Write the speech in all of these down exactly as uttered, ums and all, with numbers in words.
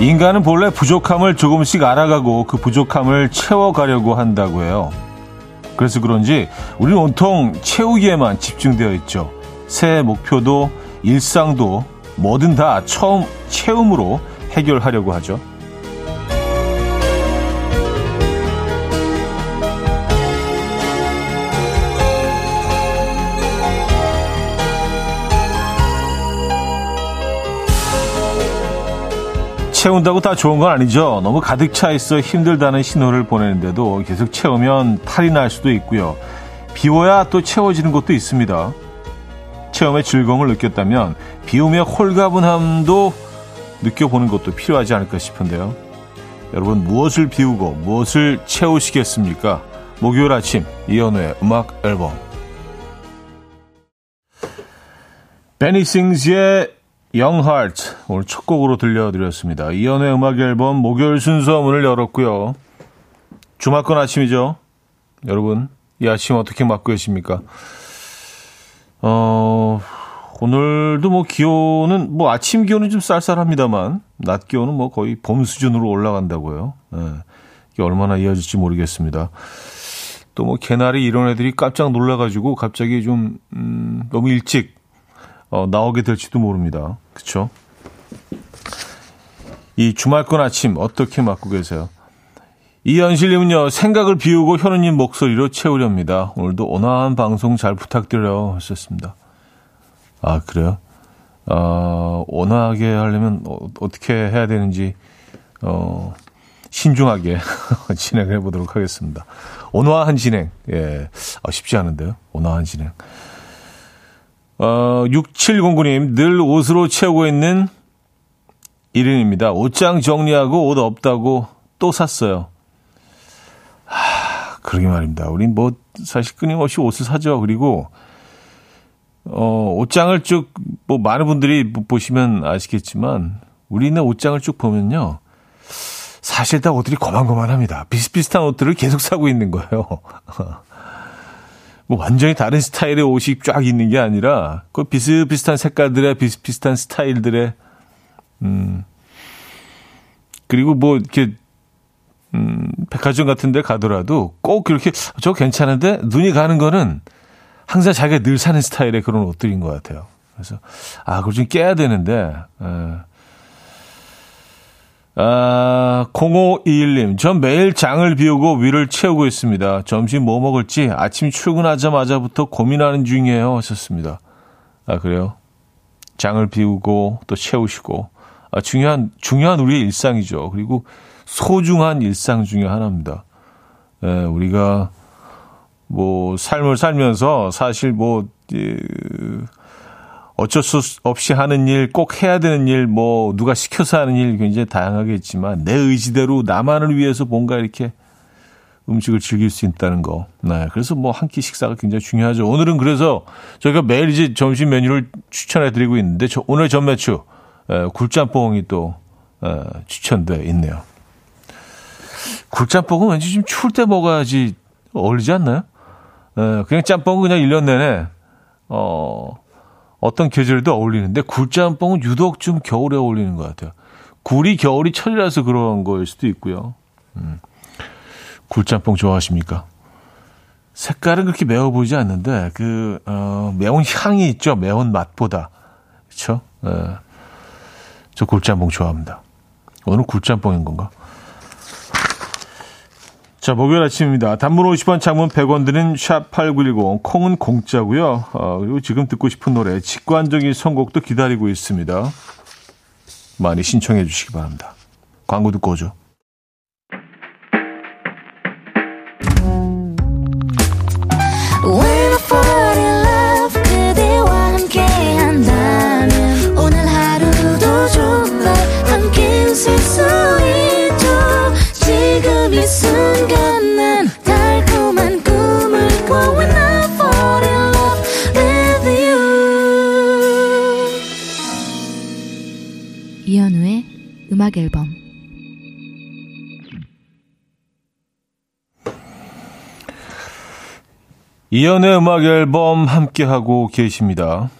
인간은 본래 부족함을 조금씩 알아가고 그 부족함을 채워가려고 한다고 해요. 그래서 그런지 우리는 온통 채우기에만 집중되어 있죠. 새해 목표도 일상도 뭐든 다 처음 채움으로 해결하려고 하죠. 채운다고 다 좋은 건 아니죠. 너무 가득 차 있어 힘들다는 신호를 보내는데도 계속 채우면 탈이 날 수도 있고요. 비워야 또 채워지는 것도 있습니다. 체험의 즐거움을 느꼈다면 비움의 홀가분함도 느껴보는 것도 필요하지 않을까 싶은데요. 여러분, 무엇을 비우고 무엇을 채우시겠습니까? 목요일 아침 이현우의 음악 앨범, 베니 싱스의 Young Heart 오늘 첫 곡으로 들려드렸습니다. 이현우의 음악 앨범 목요일 순서 문을 열었고요. 주말권 아침이죠. 여러분, 이 아침 어떻게 맞고 계십니까? 어, 오늘도 뭐 기온은 뭐 아침 기온은 좀 쌀쌀합니다만 낮 기온은 뭐 거의 봄 수준으로 올라간다고요. 네. 이게 얼마나 이어질지 모르겠습니다. 또 뭐 개나리 이런 애들이 깜짝 놀라가지고 갑자기 좀 음, 너무 일찍 어, 나오게 될지도 모릅니다. 그렇죠? 이 주말권 아침 어떻게 맞고 계세요? 이연실님은요, 생각을 비우고 현우님 목소리로 채우렵니다. 오늘도 온화한 방송 잘 부탁드려요 하셨습니다. 아, 그래요? 어, 온화하게 하려면 어, 어떻게 해야 되는지 어, 신중하게 진행해 보도록 하겠습니다. 온화한 진행. 예, 아, 쉽지 않은데요. 온화한 진행. 어, 육칠공구 님, 늘 옷으로 채우고 있는 일 인입니다. 옷장 정리하고 옷 없다고 또 샀어요. 하, 그러게 말입니다. 우린 뭐 사실 끊임없이 옷을 사죠. 그리고 어, 옷장을 쭉 뭐 많은 분들이 보시면 아시겠지만 우리는 옷장을 쭉 보면요, 사실 다 옷들이 고만고만합니다. 비슷비슷한 옷들을 계속 사고 있는 거예요. 뭐 완전히 다른 스타일의 옷이 쫙 있는 게 아니라 그 비슷비슷한 색깔들의 비슷비슷한 스타일들의 음 그리고 뭐 이렇게 음, 백화점 같은 데 가더라도 꼭 그렇게 저 괜찮은데 눈이 가는 거는 항상 자기가 늘 사는 스타일의 그런 옷들인 것 같아요. 그래서 아, 그걸 좀 깨야 되는데. 아, 아, 공오이일 님, 전 매일 장을 비우고 위를 채우고 있습니다. 점심 뭐 먹을지 아침 출근하자마자부터 고민하는 중이에요 하셨습니다. 아, 그래요? 장을 비우고 또 채우시고, 아, 중요한 중요한 우리의 일상이죠. 그리고 소중한 일상 중에 하나입니다. 예, 우리가 뭐 삶을 살면서 사실 뭐 예, 어쩔 수 없이 하는 일, 꼭 해야 되는 일, 뭐 누가 시켜서 하는 일 굉장히 다양하게 있지만 내 의지대로 나만을 위해서 뭔가 이렇게 음식을 즐길 수 있다는 거. 네, 그래서 뭐 한 끼 식사가 굉장히 중요하죠. 오늘은 그래서 저희가 매일 이제 점심 메뉴를 추천해드리고 있는데 저, 오늘 전매추 예, 굴짬뽕이 또 예, 추천돼 있네요. 굴짬뽕은 왠지 좀 추울 때 먹어야지 어울리지 않나요? 에, 그냥 짬뽕은 그냥 일 년 내내 어, 어떤 계절에도 어울리는데 굴짬뽕은 유독 좀 겨울에 어울리는 것 같아요. 굴이 겨울이 철이라서 그런 거일 수도 있고요. 음. 굴짬뽕 좋아하십니까? 색깔은 그렇게 매워 보이지 않는데 그 어, 매운 향이 있죠. 매운 맛보다. 그렇죠? 에, 저 굴짬뽕 좋아합니다. 오늘 굴짬뽕인 건가? 자, 목요일 아침입니다. 단문 오십 원, 장문 백 원 드는 샵 팔구일공, 콩은 공짜고요. 어, 그리고 지금 듣고 싶은 노래, 직관적인 선곡도 기다리고 있습니다. 많이 신청해 주시기 바랍니다. 광고 듣고 오죠. 이현우의 음악 앨범. 이현우의 음악 앨범 함께하고 계십니다.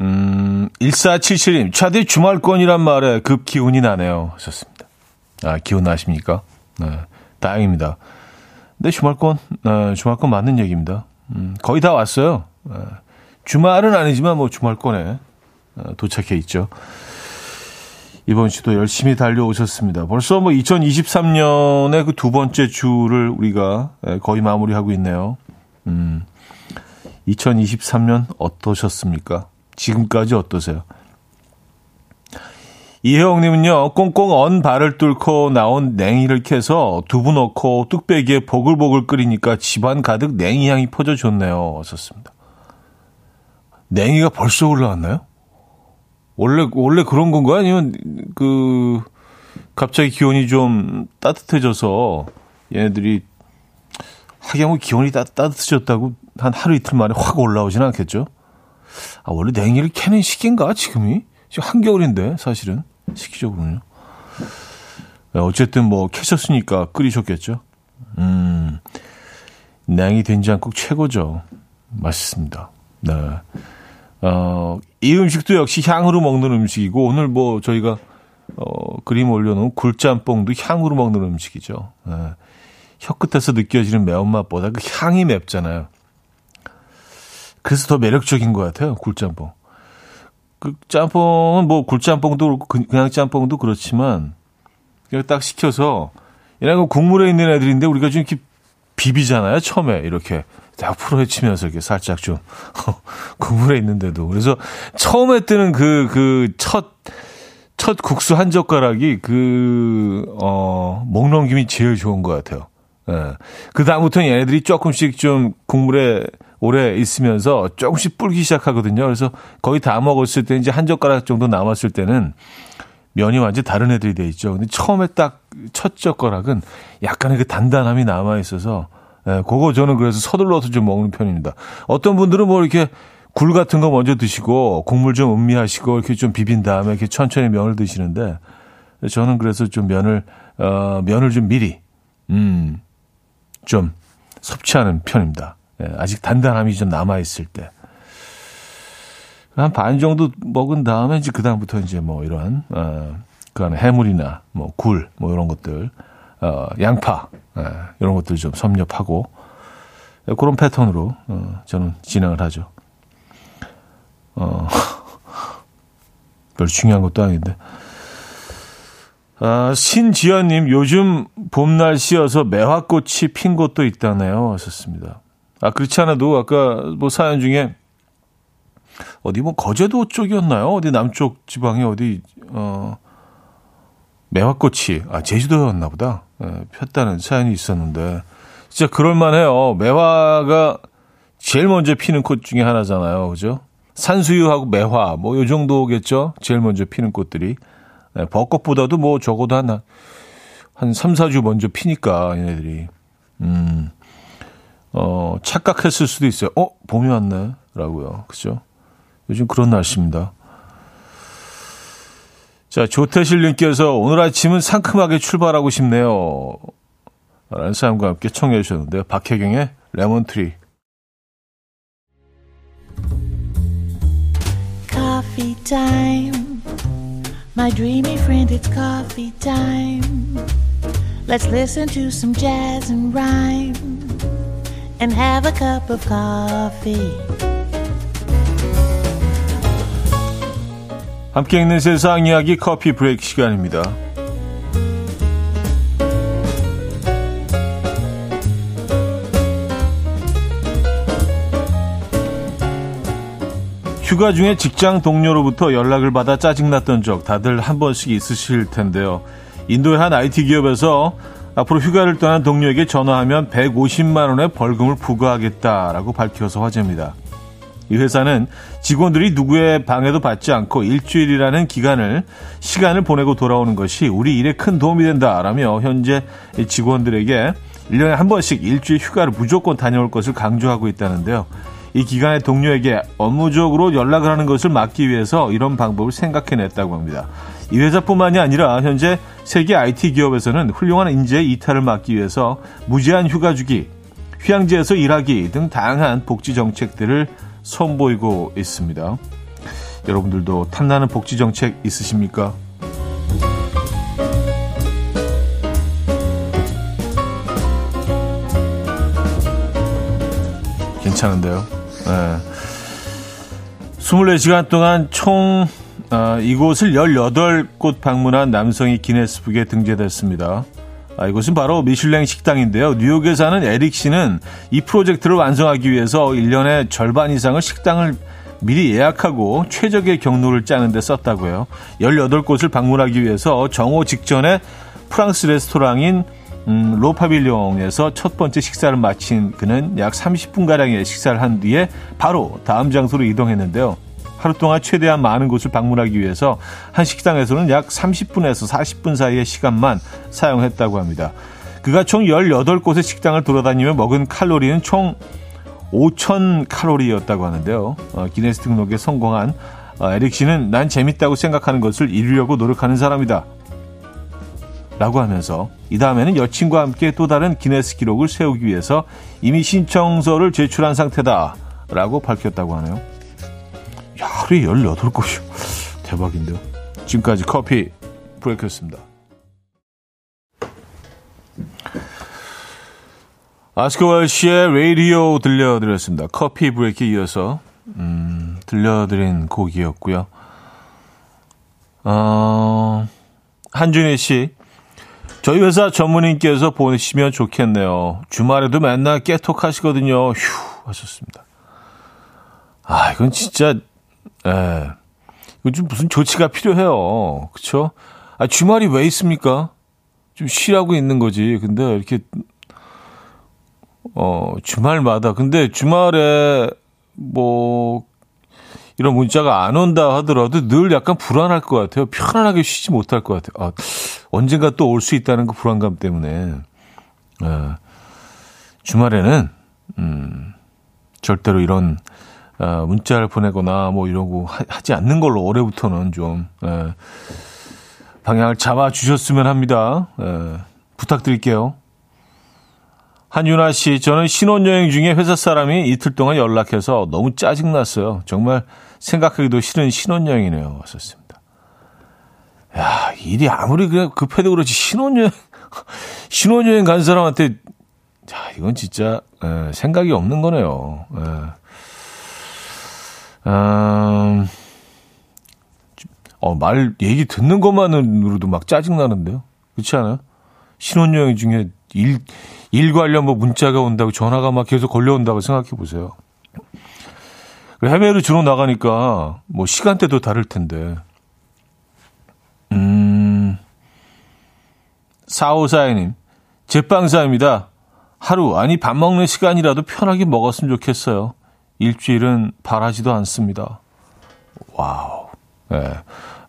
음, 음, 일사칠칠님, 차디 주말권이란 말에 급 기운이 나네요. 하셨습니다. 아, 기운 나십니까? 네, 다행입니다. 근데 주말권, 네, 주말권 맞는 얘기입니다. 음, 거의 다 왔어요. 네, 주말은 아니지만 뭐 주말권에 도착해 있죠. 이번 주도 열심히 달려오셨습니다. 벌써 뭐 이천이십삼 년의 그 두 번째 주를 우리가 거의 마무리하고 있네요. 음, 이천이십삼 년 어떠셨습니까? 지금까지 어떠세요? 이혜영님은요, 꽁꽁 언 발을 뚫고 나온 냉이를 캐서 두부 넣고 뚝배기에 보글보글 끓이니까 집안 가득 냉이 향이 퍼져 좋네요. 썼습니다. 냉이가 벌써 올라왔나요? 원래, 원래 그런 건가요? 아니면, 그, 갑자기 기온이 좀 따뜻해져서 얘네들이, 하긴 뭐 기온이 따, 따뜻해졌다고 한 하루 이틀 만에 확 올라오진 않겠죠? 아, 원래 냉이를 캐는 시기인가, 지금이? 지금 한겨울인데, 사실은. 시기적으로는요. 어쨌든 뭐, 캐셨으니까 끓이셨겠죠? 음, 냉이 된장국 최고죠. 맛있습니다. 네. 어, 이 음식도 역시 향으로 먹는 음식이고, 오늘 뭐 저희가 어, 그림 올려놓은 굴짬뽕도 향으로 먹는 음식이죠. 네. 혀끝에서 느껴지는 매운맛보다 그 향이 맵잖아요. 그래서 더 매력적인 것 같아요, 굴짬뽕. 그 짬뽕은 뭐 굴짬뽕도 그렇고 그냥 짬뽕도 그렇지만 그냥 딱 식혀서 이런 국물에 있는 애들인데 우리가 좀 이렇게 비비잖아요, 처음에 이렇게. 다 풀어헤치면서 이렇게 살짝 좀 국물에 있는데도. 그래서 처음에 뜨는 그, 그 첫, 첫 국수 한 젓가락이 그, 어, 목 넘김이 제일 좋은 것 같아요. 예. 그 다음부터는 얘네들이 조금씩 좀 국물에 오래 있으면서 조금씩 불기 시작하거든요. 그래서 거의 다 먹었을 때 이제 한 젓가락 정도 남았을 때는 면이 완전 다른 애들이 돼 있죠. 근데 처음에 딱 첫 젓가락은 약간의 그 단단함이 남아있어서 네, 그거 저는 그래서 서둘러서 좀 먹는 편입니다. 어떤 분들은 뭐 이렇게 굴 같은 거 먼저 드시고 국물 좀 음미하시고 이렇게 좀 비빈 다음에 이렇게 천천히 면을 드시는데 저는 그래서 좀 면을 어, 면을 좀 미리 음, 좀 섭취하는 편입니다. 네, 아직 단단함이 좀 남아 있을 때 한 반 정도 먹은 다음에 이제 그 다음부터 이제 뭐 이런 어, 그 안에 해물이나 뭐 굴 뭐 이런 것들 어, 양파 네, 이런 것들 좀 섭렵하고 네, 그런 패턴으로 어, 저는 진행을 하죠. 어, 별로 중요한 것도 아닌데. 아, 신지연님, 요즘 봄 날씨여서 매화꽃이 핀 곳도 있다네요. 하셨습니다. 아, 그렇지 않아도 아까 뭐 사연 중에 어디 뭐 거제도 쪽이었나요? 어디 남쪽 지방에 어디 어. 매화꽃이 아 제주도였나 보다 예, 폈다는 사연이 있었는데 진짜 그럴만해요. 매화가 제일 먼저 피는 꽃 중에 하나잖아요, 그죠? 산수유하고 매화 뭐 요 정도겠죠. 제일 먼저 피는 꽃들이 예, 벚꽃보다도 뭐 적어도 한 한 삼, 사 주 먼저 피니까 얘네들이 음, 어, 착각했을 수도 있어요. 어 봄이 왔네라고요, 그죠? 요즘 그런 날씨입니다. 자, 조태실님께서 오늘 아침은 상큼하게 출발하고 싶네요. 라는 사람과 함께 청해 주셨는데요. 박혜경의 레몬트리. Coffee time. My dreamy friend, it's coffee time. Let's listen to some jazz and rhyme and have a cup of coffee. 함께 읽는 세상 이야기 커피 브레이크 시간입니다. 휴가 중에 직장 동료로부터 연락을 받아 짜증났던 적 다들 한 번씩 있으실 텐데요. 인도의 한 아이티 기업에서 앞으로 휴가를 떠난 동료에게 전화하면 백오십만 원의 벌금을 부과하겠다라고 밝혀서 화제입니다. 이 회사는 직원들이 누구의 방해도 받지 않고 일주일이라는 기간을 시간을 보내고 돌아오는 것이 우리 일에 큰 도움이 된다라며 현재 직원들에게 일 년에 한 번씩 일주일 휴가를 무조건 다녀올 것을 강조하고 있다는데요. 이 기간에 동료에게 업무적으로 연락을 하는 것을 막기 위해서 이런 방법을 생각해냈다고 합니다. 이 회사뿐만이 아니라 현재 세계 아이티 기업에서는 훌륭한 인재의 이탈을 막기 위해서 무제한 휴가 주기, 휴양지에서 일하기 등 다양한 복지 정책들을 선보이고 있습니다. 여러분들도 탐나는 복지 정책 있으십니까? 괜찮은데요. 네. 스물네 시간 동안 총 아, 이곳을 열여덟 곳 방문한 남성이 기네스북에 등재됐습니다. 아, 이곳은 바로 미슐랭 식당인데요. 뉴욕에 사는 에릭 씨는 이 프로젝트를 완성하기 위해서 일 년에 절반 이상을 식당을 미리 예약하고 최적의 경로를 짜는 데 썼다고 해요. 열여덟 곳을 방문하기 위해서 정오 직전에 프랑스 레스토랑인 음, 로파빌룡에서 첫 번째 식사를 마친 그는 약 삼십 분가량의 식사를 한 뒤에 바로 다음 장소로 이동했는데요. 하루 동안 최대한 많은 곳을 방문하기 위해서 한 식당에서는 약 삼십 분에서 사십 분 사이의 시간만 사용했다고 합니다. 그가 총 열여덟 곳의 식당을 돌아다니며 먹은 칼로리는 총 오천 칼로리였다고 하는데요. 기네스 등록에 성공한 에릭 씨는 난 재밌다고 생각하는 것을 이루려고 노력하는 사람이다 라고 하면서 이 다음에는 여친과 함께 또 다른 기네스 기록을 세우기 위해서 이미 신청서를 제출한 상태다 라고 밝혔다고 하네요. 야, 하루에 열여덟 곳이요. 대박인데요. 지금까지 커피 브레이크였습니다. 아스카 웰시의 라디오 들려드렸습니다. 커피 브레이크에 이어서 음, 들려드린 곡이었고요. 어, 한준희 씨, 저희 회사 전문인께서 보내시면 좋겠네요. 주말에도 맨날 깨톡 하시거든요. 휴 하셨습니다. 아, 이건 진짜 예. 이건 좀 무슨 조치가 필요해요. 그렇죠? 아, 주말이 왜 있습니까? 좀 쉬라고 있는 거지. 근데 이렇게 어, 주말마다 근데 주말에 뭐 이런 문자가 안 온다 하더라도 늘 약간 불안할 것 같아요. 편안하게 쉬지 못할 것 같아요. 아, 언젠가 또 올 수 있다는 그 불안감 때문에 예. 주말에는 음, 절대로 이런 아, 문자를 보내거나 뭐 이러고 하, 하지 않는 걸로 올해부터는 좀 예, 방향을 잡아주셨으면 합니다. 예, 부탁드릴게요. 한윤아 씨, 저는 신혼여행 중에 회사 사람이 이틀 동안 연락해서 너무 짜증났어요. 정말 생각하기도 싫은 신혼여행이네요. 왔었습니다. 야, 일이 아무리 그냥 급해도 그렇지 신혼여행 신혼여행 간 사람한테 자, 이건 진짜 예, 생각이 없는 거네요. 예. 음, 어, 말, 얘기 듣는 것만으로도 막 짜증나는데요. 그렇지 않아요? 신혼여행 중에 일, 일 관련 뭐 문자가 온다고 전화가 막 계속 걸려온다고 생각해 보세요. 해외로 주로 나가니까 뭐 시간대도 다를 텐데. 음, 사오사이님, 제빵사입니다. 하루, 아니 밥 먹는 시간이라도 편하게 먹었으면 좋겠어요. 일주일은 바라지도 않습니다. 와우. 네.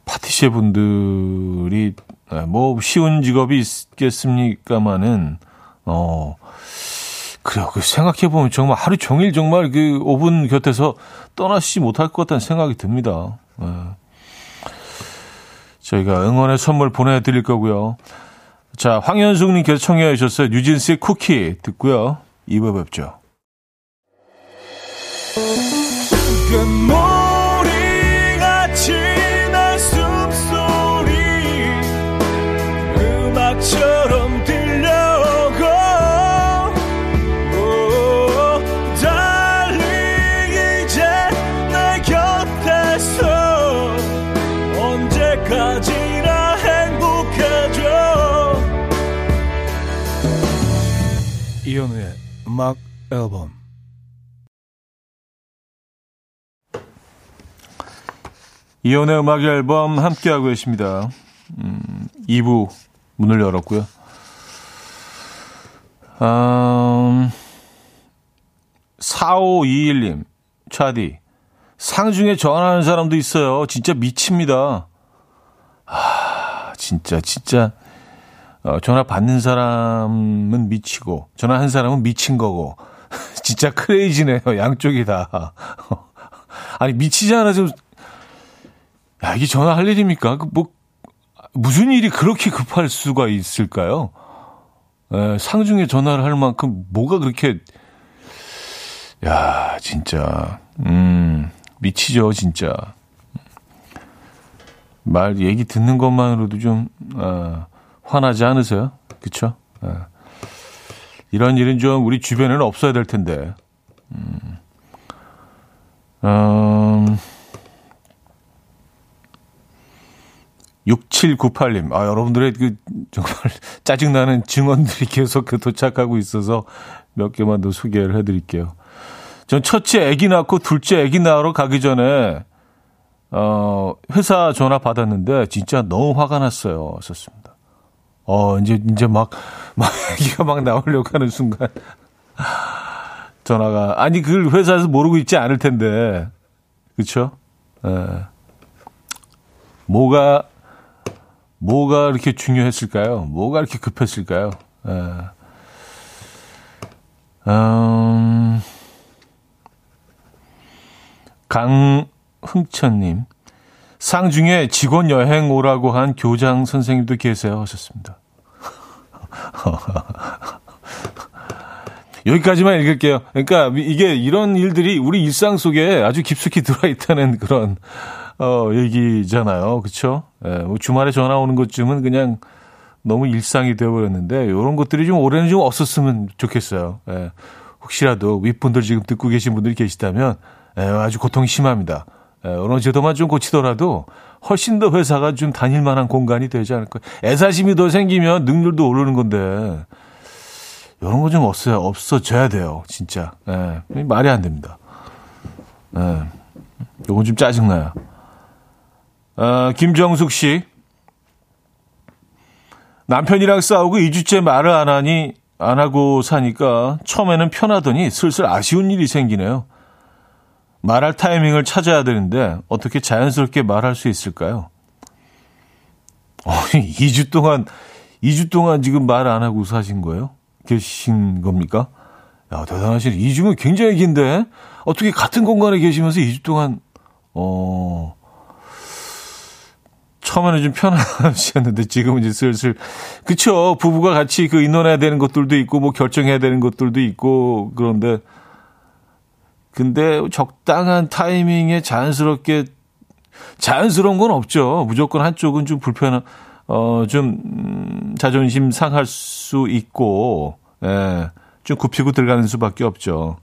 파티시에 분들이, 네, 뭐, 쉬운 직업이 있겠습니까만은, 어, 그래요. 생각해보면 정말 하루 종일 정말 그 오 분 곁에서 떠나시지 못할 것 같다는 생각이 듭니다. 네. 저희가 응원의 선물 보내드릴 거고요. 자, 황현숙님께서 청해 주셨어요. 뉴진스의 쿠키 듣고요. 이 부에 뵙죠. 금오리같이 날 숨소리 음악처럼 들려오고 달리 이제 내 곁에서 언제까지나 행복해져. 이현우의 음악 앨범. 이혼의 음악 앨범 함께하고 계십니다. 음, 이 부 문을 열었고요. 음, 사오이일님, 차디. 상중에 전화하는 사람도 있어요. 진짜 미칩니다. 아, 진짜, 진짜. 어, 전화 받는 사람은 미치고, 전화 한 사람은 미친 거고. 진짜 크레이지네요. 양쪽이 다. 아니, 미치지 않아, 지금. 야, 이게 전화할 일입니까? 그, 뭐, 무슨 일이 그렇게 급할 수가 있을까요? 에, 상중에 전화를 할 만큼 뭐가 그렇게, 야, 진짜, 음, 미치죠, 진짜. 말 얘기 듣는 것만으로도 좀 어, 화나지 않으세요? 그렇죠? 예. 이런 일은 좀 우리 주변에는 없어야 될 텐데. 음. 음. 육칠구팔 님, 아, 여러분들의 그 정말 짜증나는 증언들이 계속 그 도착하고 있어서 몇 개만 더 소개를 해드릴게요. 전 첫째 아기 낳고 둘째 아기 낳으러 가기 전에 어, 회사 전화 받았는데 진짜 너무 화가 났어요. 썼습니다. 어, 이제 이제 막 막 아기가 막 나오려고 하는 순간 전화가 아니 그걸 회사에서 모르고 있지 않을 텐데 그렇죠? 뭐가 뭐가 이렇게 중요했을까요? 뭐가 이렇게 급했을까요? 에. 음, 강흥천님. 상 중에 직원 여행 오라고 한 교장 선생님도 계세요. 하셨습니다. 여기까지만 읽을게요. 그러니까 이게 이런 일들이 우리 일상 속에 아주 깊숙이 들어있다는 그런 어, 얘기잖아요. 그쵸? 예, 뭐 주말에 전화 오는 것쯤은 그냥 너무 일상이 되어버렸는데, 이런 것들이 좀 올해는 좀 없었으면 좋겠어요. 예, 혹시라도 윗분들 지금 듣고 계신 분들이 계시다면, 예, 아주 고통이 심합니다. 예, 어느 정도만 좀 고치더라도 훨씬 더 회사가 좀 다닐만한 공간이 되지 않을까. 애사심이 더 생기면 능률도 오르는 건데, 이런 거 좀 없어요. 없어져야 돼요. 진짜. 예, 말이 안 됩니다. 예, 요건 좀 짜증나요. 어, 김정숙 씨. 남편이랑 싸우고 이 주째 말을 안 하니, 안 하고 사니까 처음에는 편하더니 슬슬 아쉬운 일이 생기네요. 말할 타이밍을 찾아야 되는데 어떻게 자연스럽게 말할 수 있을까요? 어, 이 주 동안, 이 주 동안 지금 말 안 하고 사신 거예요? 계신 겁니까? 야, 대단하시네. 이 주면 굉장히 긴데? 어떻게 같은 공간에 계시면서 이 주 동안, 어, 처음에는 좀 편하셨는데 지금은 이제 슬슬 그쵸 부부가 같이 그 의논해야 되는 것들도 있고 뭐 결정해야 되는 것들도 있고 그런데 근데 적당한 타이밍에 자연스럽게 자연스러운 건 없죠. 무조건 한쪽은 좀 불편한 어 좀 자존심 상할 수 있고 예, 좀 굽히고 들어가는 수밖에 없죠.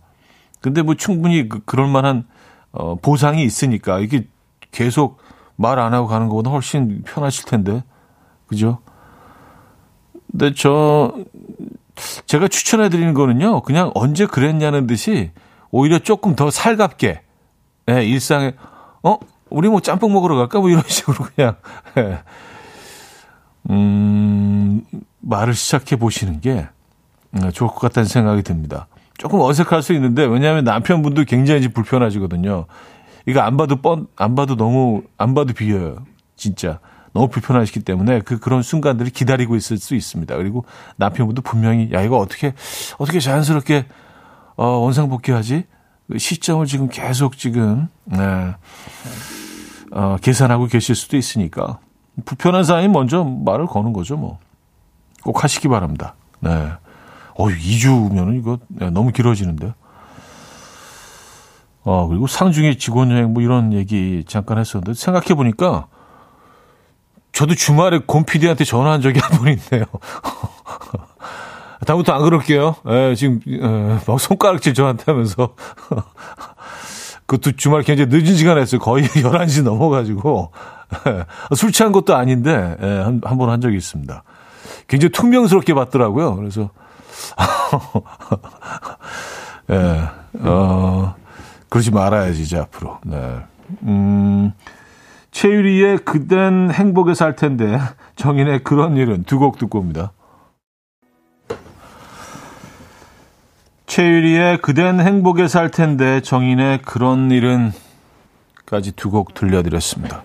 근데 뭐 충분히 그, 그럴 만한 어, 보상이 있으니까 이게 계속 말 안 하고 가는 것보다 훨씬 편하실 텐데. 그죠? 근데 저, 제가 추천해 드리는 거는요, 그냥 언제 그랬냐는 듯이 오히려 조금 더 살갑게, 예, 일상에, 어? 우리 뭐 짬뽕 먹으러 갈까? 뭐 이런 식으로 그냥, 예. 음, 말을 시작해 보시는 게 좋을 것 같다는 생각이 듭니다. 조금 어색할 수 있는데, 왜냐하면 남편분도 굉장히 불편하시거든요. 이거 안 봐도 뻔, 안 봐도 너무, 안 봐도 비어요. 진짜. 너무 불편하시기 때문에 그, 그런 순간들을 기다리고 있을 수 있습니다. 그리고 남편분도 분명히, 야, 이거 어떻게, 어떻게 자연스럽게, 어, 원상복귀하지? 시점을 지금 계속 지금, 네, 어, 계산하고 계실 수도 있으니까. 불편한 사람이 먼저 말을 거는 거죠, 뭐. 꼭 하시기 바랍니다. 네. 어, 이 주면은 이거 너무 길어지는데. 어, 그리고 상중에 직원 여행 뭐 이런 얘기 잠깐 했었는데 생각해보니까 저도 주말에 곰피디한테 전화한 적이 한 번 있네요. 다음부터 안 그럴게요. 에, 지금 에, 막 손가락질 저한테 하면서 그것도 주말 굉장히 늦은 시간에 했어요. 거의 열한 시 넘어가지고 에, 술 취한 것도 아닌데 한 한 번 한 적이 있습니다. 굉장히 퉁명스럽게 봤더라고요. 그래서 에, 어... 그러지 말아야지, 이제 앞으로. 네. 음, 최유리의 그댄 행복에 살 텐데, 정인의 그런 일은 두 곡 듣고 옵니다. 최유리의 그댄 행복에 살 텐데, 정인의 그런 일은까지 두 곡 들려드렸습니다.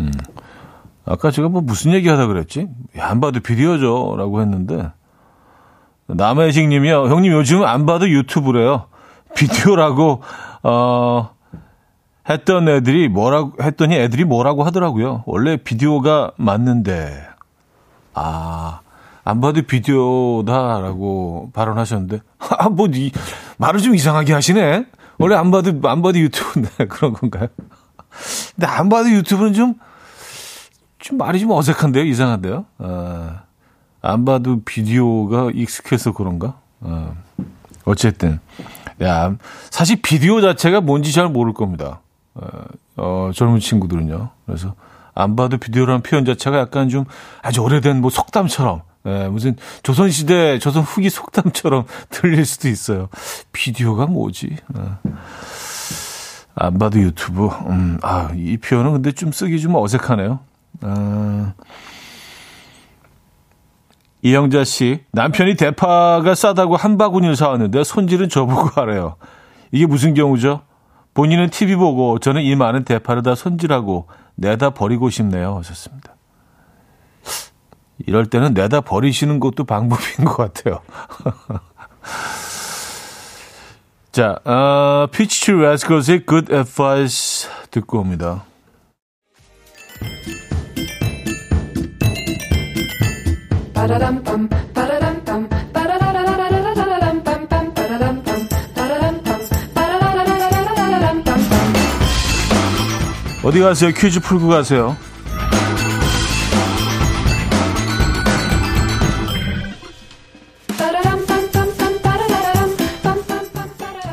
음, 아까 제가 뭐 무슨 얘기 하다 그랬지? 야, 안 봐도 비디오죠. 라고 했는데, 남해식 님이요. 형님 요즘 안 봐도 유튜브래요. 비디오라고 어, 했던 애들이 뭐라고 했더니 애들이 뭐라고 하더라고요. 원래 비디오가 맞는데 아, 안 봐도 비디오다라고 발언하셨는데 아, 뭐 이, 말을 좀 이상하게 하시네. 원래 안 봐도 안 봐도 유튜브인데 그런 건가요? 근데 안 봐도 유튜브는 좀 좀 말이 좀 어색한데요? 이상한데요? 아, 안 봐도 비디오가 익숙해서 그런가? 아, 어쨌든 야, 사실 비디오 자체가 뭔지 잘 모를 겁니다. 어, 젊은 친구들은요. 그래서 안 봐도 비디오라는 표현 자체가 약간 좀 아주 오래된 뭐 속담처럼 예, 무슨 조선시대 조선 후기 속담처럼 들릴 수도 있어요. 비디오가 뭐지? 예. 안 봐도 유튜브. 음, 아, 이 표현은 근데 좀 쓰기 좀 어색하네요. 아, 이영자 씨, 남편이 대파가 싸다고 한 바구니를 사왔는데 손질은 저보고 하래요. 이게 무슨 경우죠? 본인은 티비 보고 저는 이 많은 대파를 다 손질하고 내다 버리고 싶네요. 하셨습니다. 이럴 때는 내다 버리시는 것도 방법인 것 같아요. 자, 어, 피치 레스코스의 Good Advice 듣고 옵니다. 어디 가세요? 퀴즈 풀고 가세요.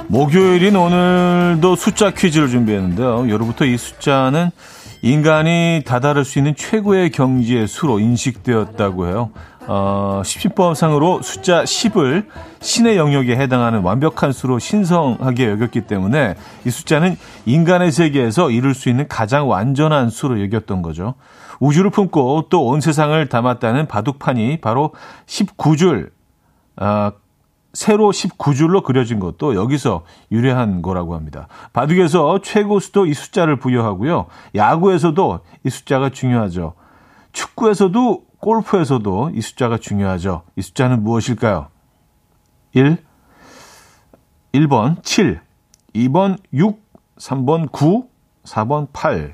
목요일인 오늘도 숫자 퀴즈를 준비했는데요. 예로부터 이 숫자는 인간이 다다를 수 있는 최고의 경지의 수로 인식되었다고 해요. 어, 십시법상으로 숫자 십을 신의 영역에 해당하는 완벽한 수로 신성하게 여겼기 때문에 이 숫자는 인간의 세계에서 이룰 수 있는 가장 완전한 수로 여겼던 거죠. 우주를 품고 또 온 세상을 담았다는 바둑판이 바로 십구 줄, 어, 세로 십구 줄로 그려진 것도 여기서 유래한 거라고 합니다. 바둑에서 최고 수도 이 숫자를 부여하고요. 야구에서도 이 숫자가 중요하죠. 축구에서도 골프에서도 이 숫자가 중요하죠. 이 숫자는 무엇일까요? 일, 일 번 칠, 이 번 육, 삼 번 구, 사 번 팔.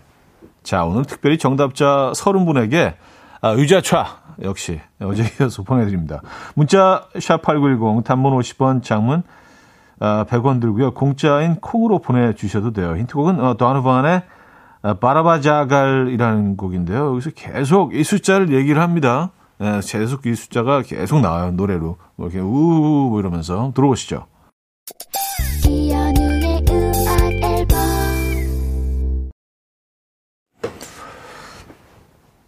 자, 오늘 특별히 정답자 삼십 분에게 아, 유자차 역시 어제 이어서 보내드립니다. 문자 샵 팔구일공, 단문 오십 원, 장문 아, 백 원 들고요. 공짜인 콩으로 보내주셔도 돼요. 힌트곡은 어, 도노반의 바라바자갈이라는 곡인데요. 여기서 계속 이 숫자를 얘기를 합니다. 예, 계속 이 숫자가 계속 나와요. 노래로 뭐 이렇게 우우 뭐 이러면서 들어보시죠. 이현우의 음악 앨범.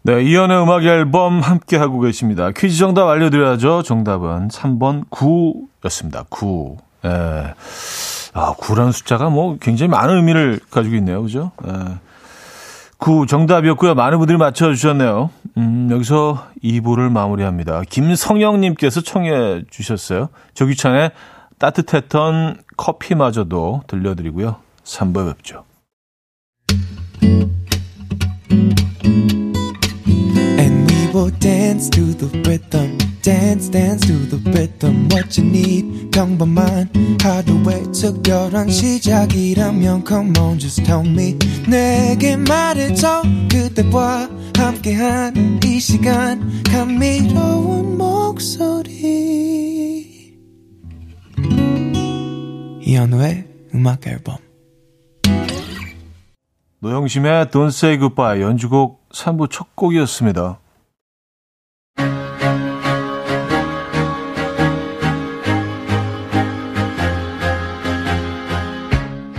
네, 이현우의 음악 앨범 함께 하고 계십니다. 퀴즈 정답 알려드려야죠. 정답은 삼 번 구였습니다. 구. 예. 아, 구라는 숫자가 뭐 굉장히 많은 의미를 가지고 있네요. 그죠? 예. 구 정답이었고요. 많은 분들이 맞춰주셨네요. 음, 여기서 이 부를 마무리합니다. 김성영님께서 청해 주셨어요. 조규찬의 따뜻했던 커피마저도 들려드리고요. 삼 부에 뵙죠. And we will dance to the rhythm. Dance, dance to the rhythm. What you need, 평범한 하루의 특별한 시작이라면 come on, just tell me. 내게 말해줘, 그대와 함께한 이 시간. 감미로운 목소리. 이현우의 음악 앨범. 노영심의 Don't Say Goodbye 연주곡 삼 부 첫 곡이었습니다.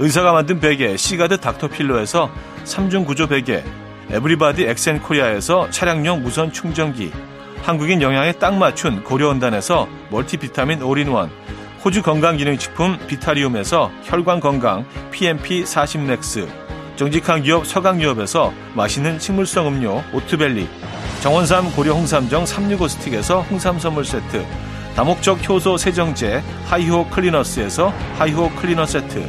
의사가 만든 베개 시가드 닥터필러에서 삼 중 구조 베개, 에브리바디 엑센코리아에서 차량용 무선 충전기, 한국인 영양에 딱 맞춘 고려원단에서 멀티비타민 올인원, 호주 건강기능식품 비타리움에서 혈관건강 피엠피 사십 맥스, 정직한 기업 서강유업에서 맛있는 식물성 음료 오트밸리, 정원삼 고려 홍삼정 삼백육십오 스틱에서 홍삼 선물세트, 다목적 효소 세정제 하이호 클리너스에서 하이호 클리너 세트,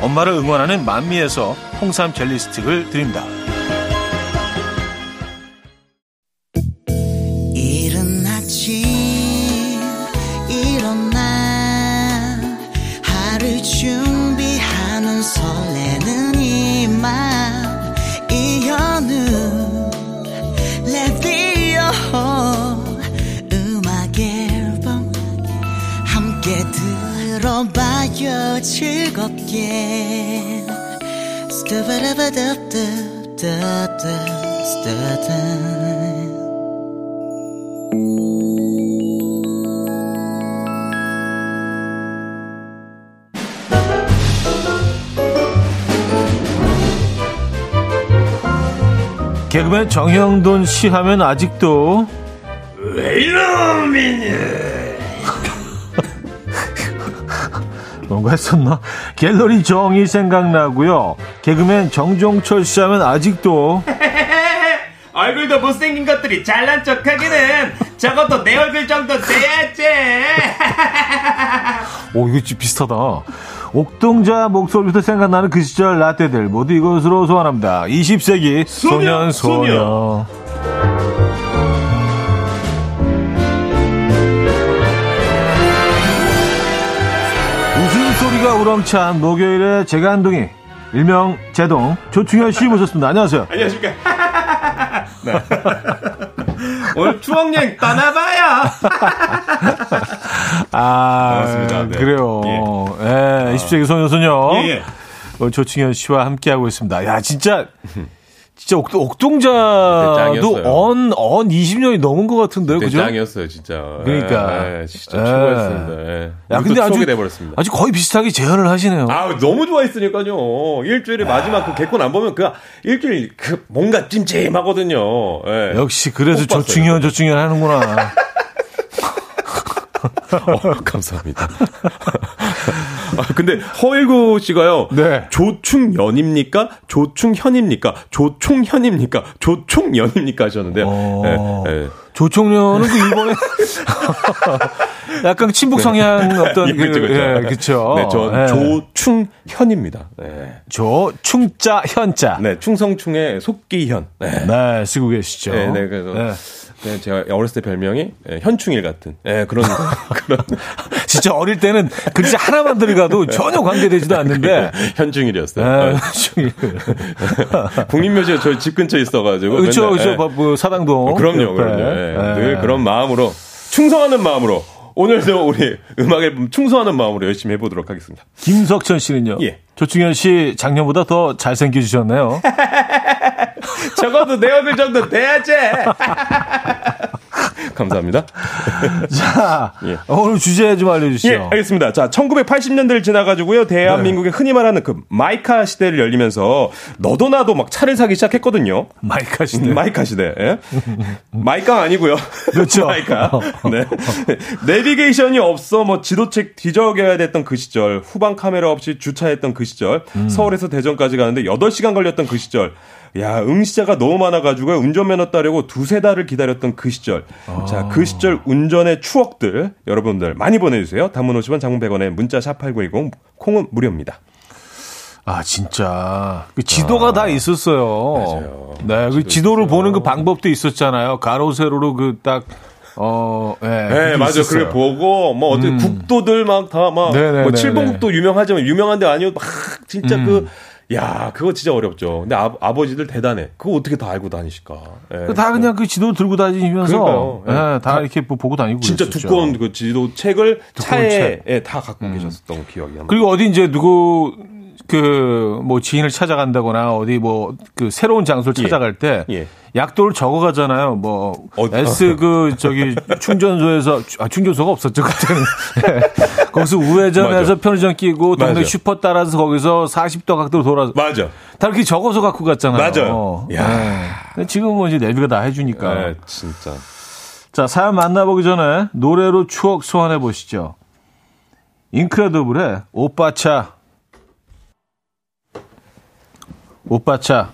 엄마를 응원하는 만미에서 홍삼 젤리 스틱을 드립니다. 이른 아침 일어나 하루 준비하는 설레는 이 맘 이현우 레디오 들어봐요 즐겁게 개그맨 정형돈 씨 하면 아직도 왜 이러면 뭔가 했었나? 갤러리 정이 생각나고요. 개그맨 정종철 씨 하면 아직도 얼굴도 못생긴 것들이 잘난 척하기는 적어도 내 얼굴 정도 돼야지. 오, 이거 진짜 비슷하다. 옥동자 목소리부터 생각나는 그 시절 라떼들 모두 이것으로 소환합니다. 이십 세기 소년 소녀, 소녀. 소녀. 소리가 우렁찬 목요일의 재간둥이 일명 제동 조충현 씨 모셨습니다. 안녕하세요. 안녕하십니까. 네. 오늘 추억여행 떠나봐요. 아, 반갑습니다. 네. 그래요. 예. 예, 아. 이십 세기 소녀소녀 예, 예. 오늘 조충현 씨와 함께하고 있습니다. 야, 진짜 진짜 옥동, 옥동자도 언, 언 이십 년이 넘은 것 같은데요, 그죠? 짱이었어요, 진짜. 그러니까. 에이, 진짜 에이. 최고였습니다. 에이. 야, 근데 아주, 돼버렸습니다. 아주 거의 비슷하게 재현을 하시네요. 아, 너무 좋아했으니까요. 일주일에 마지막 그 개콘 안 보면 그 일주일 그 뭔가 찜찜하거든요. 에이. 역시 그래서 조충현, 조충현 하는구나. 어, 감사합니다. 아, 근데 허일구 씨가요. 네. 조충연입니까? 조충현입니까? 조충현입니까? 조충연입니까? 하셨는데요. 네, 네. 조충연은 그 일본에 약간 친북 성향 네. 어떤 예, 그렇죠. 그, 예, 그렇죠. 네, 저 네. 조충현입니다. 네. 조충자 현자. 네, 충성충의 속기현. 네. 네, 쓰고 계시죠. 네, 네 그래서. 네. 네, 제가 어렸을 때 별명이 현충일 같은 네, 그런 그런 진짜 어릴 때는 글자 하나만 들어가도 전혀 관계되지도 않는데 현충일이었어요. 아, 현충일. 국립묘지가 저희 집 근처에 있어가지고 그렇죠, 그렇죠. 뭐 사당동. 그럼요, 그럼요. 네. 네. 늘 그런 마음으로 충성하는 마음으로 오늘도 우리 음악에 충성하는 마음으로 열심히 해보도록 하겠습니다. 김석천 씨는요. 예. 조충현 씨 작년보다 더 잘생겨지셨네요. 적어도 내 얼굴 정도 돼야지. 감사합니다. 자, 예. 오늘 주제 좀 알려주시죠. 예, 알겠습니다. 자, 천구백팔십 년대를 지나가지고요. 대한민국의 흔히 말하는 그 마이카 시대를 열리면서 너도 나도 막 차를 사기 시작했거든요. 마이카 시대. 마이카 시대. 예. 마이카 아니고요. 그렇죠. 마이카. 네. 내비게이션이 없어 뭐 지도책 뒤적여야 됐던 그 시절, 후방 카메라 없이 주차했던 그 시절, 음. 서울에서 대전까지 가는데 여덟 시간 걸렸던 그 시절. 야, 응시자가 너무 많아가지고 운전면허 따려고 두세 달을 기다렸던 그 시절. 아. 자, 그 시절 운전의 추억들 여러분들 많이 보내주세요. 단문 오십 원, 장문 백 원에 문자 샵팔구일공 콩은 무료입니다. 아, 진짜 그 지도가 아. 다 있었어요. 맞아요. 네, 그 지도를 있어요. 보는 그 방법도 있었잖아요. 가로 세로로 그 딱. 어, 예. 네, 네, 맞아요. 그걸 보고, 뭐, 어쨌든 음. 국도들 막 다 막, 뭐, 칠번 국도 유명하지만, 유명한 데 아니어도 막, 진짜 음. 그, 야, 그거 진짜 어렵죠. 근데 아, 아버지들 대단해. 그거 어떻게 다 알고 다니실까? 예. 다 그냥 그 지도 들고 다니면서, 예, 다, 다 이렇게 보고 다니고. 진짜 그랬었죠. 두꺼운 그 지도 책을 차에 책. 예, 다 갖고 음. 계셨던 기억이 납니다. 그리고 어디 이제 누구, 그, 뭐, 지인을 찾아간다거나, 어디 뭐, 그, 새로운 장소를 찾아갈 때, 예. 예. 약도를 적어가잖아요. 뭐, 어디? S 그, 저기, 충전소에서, 아, 충전소가 없었죠, 그때는. 네. 거기서 우회전해서 맞아. 편의점 끼고, 동네 슈퍼 따라서 거기서 사십 도 각도로 돌아서. 맞아. 다 이렇게 적어서 갖고 갔잖아요. 맞아요. 어. 야. 네. 지금은 이제 내비가 다 해주니까. 네, 진짜. 자, 사연 만나보기 전에 노래로 추억 소환해 보시죠. 인크레더블의 오빠차. 오빠차.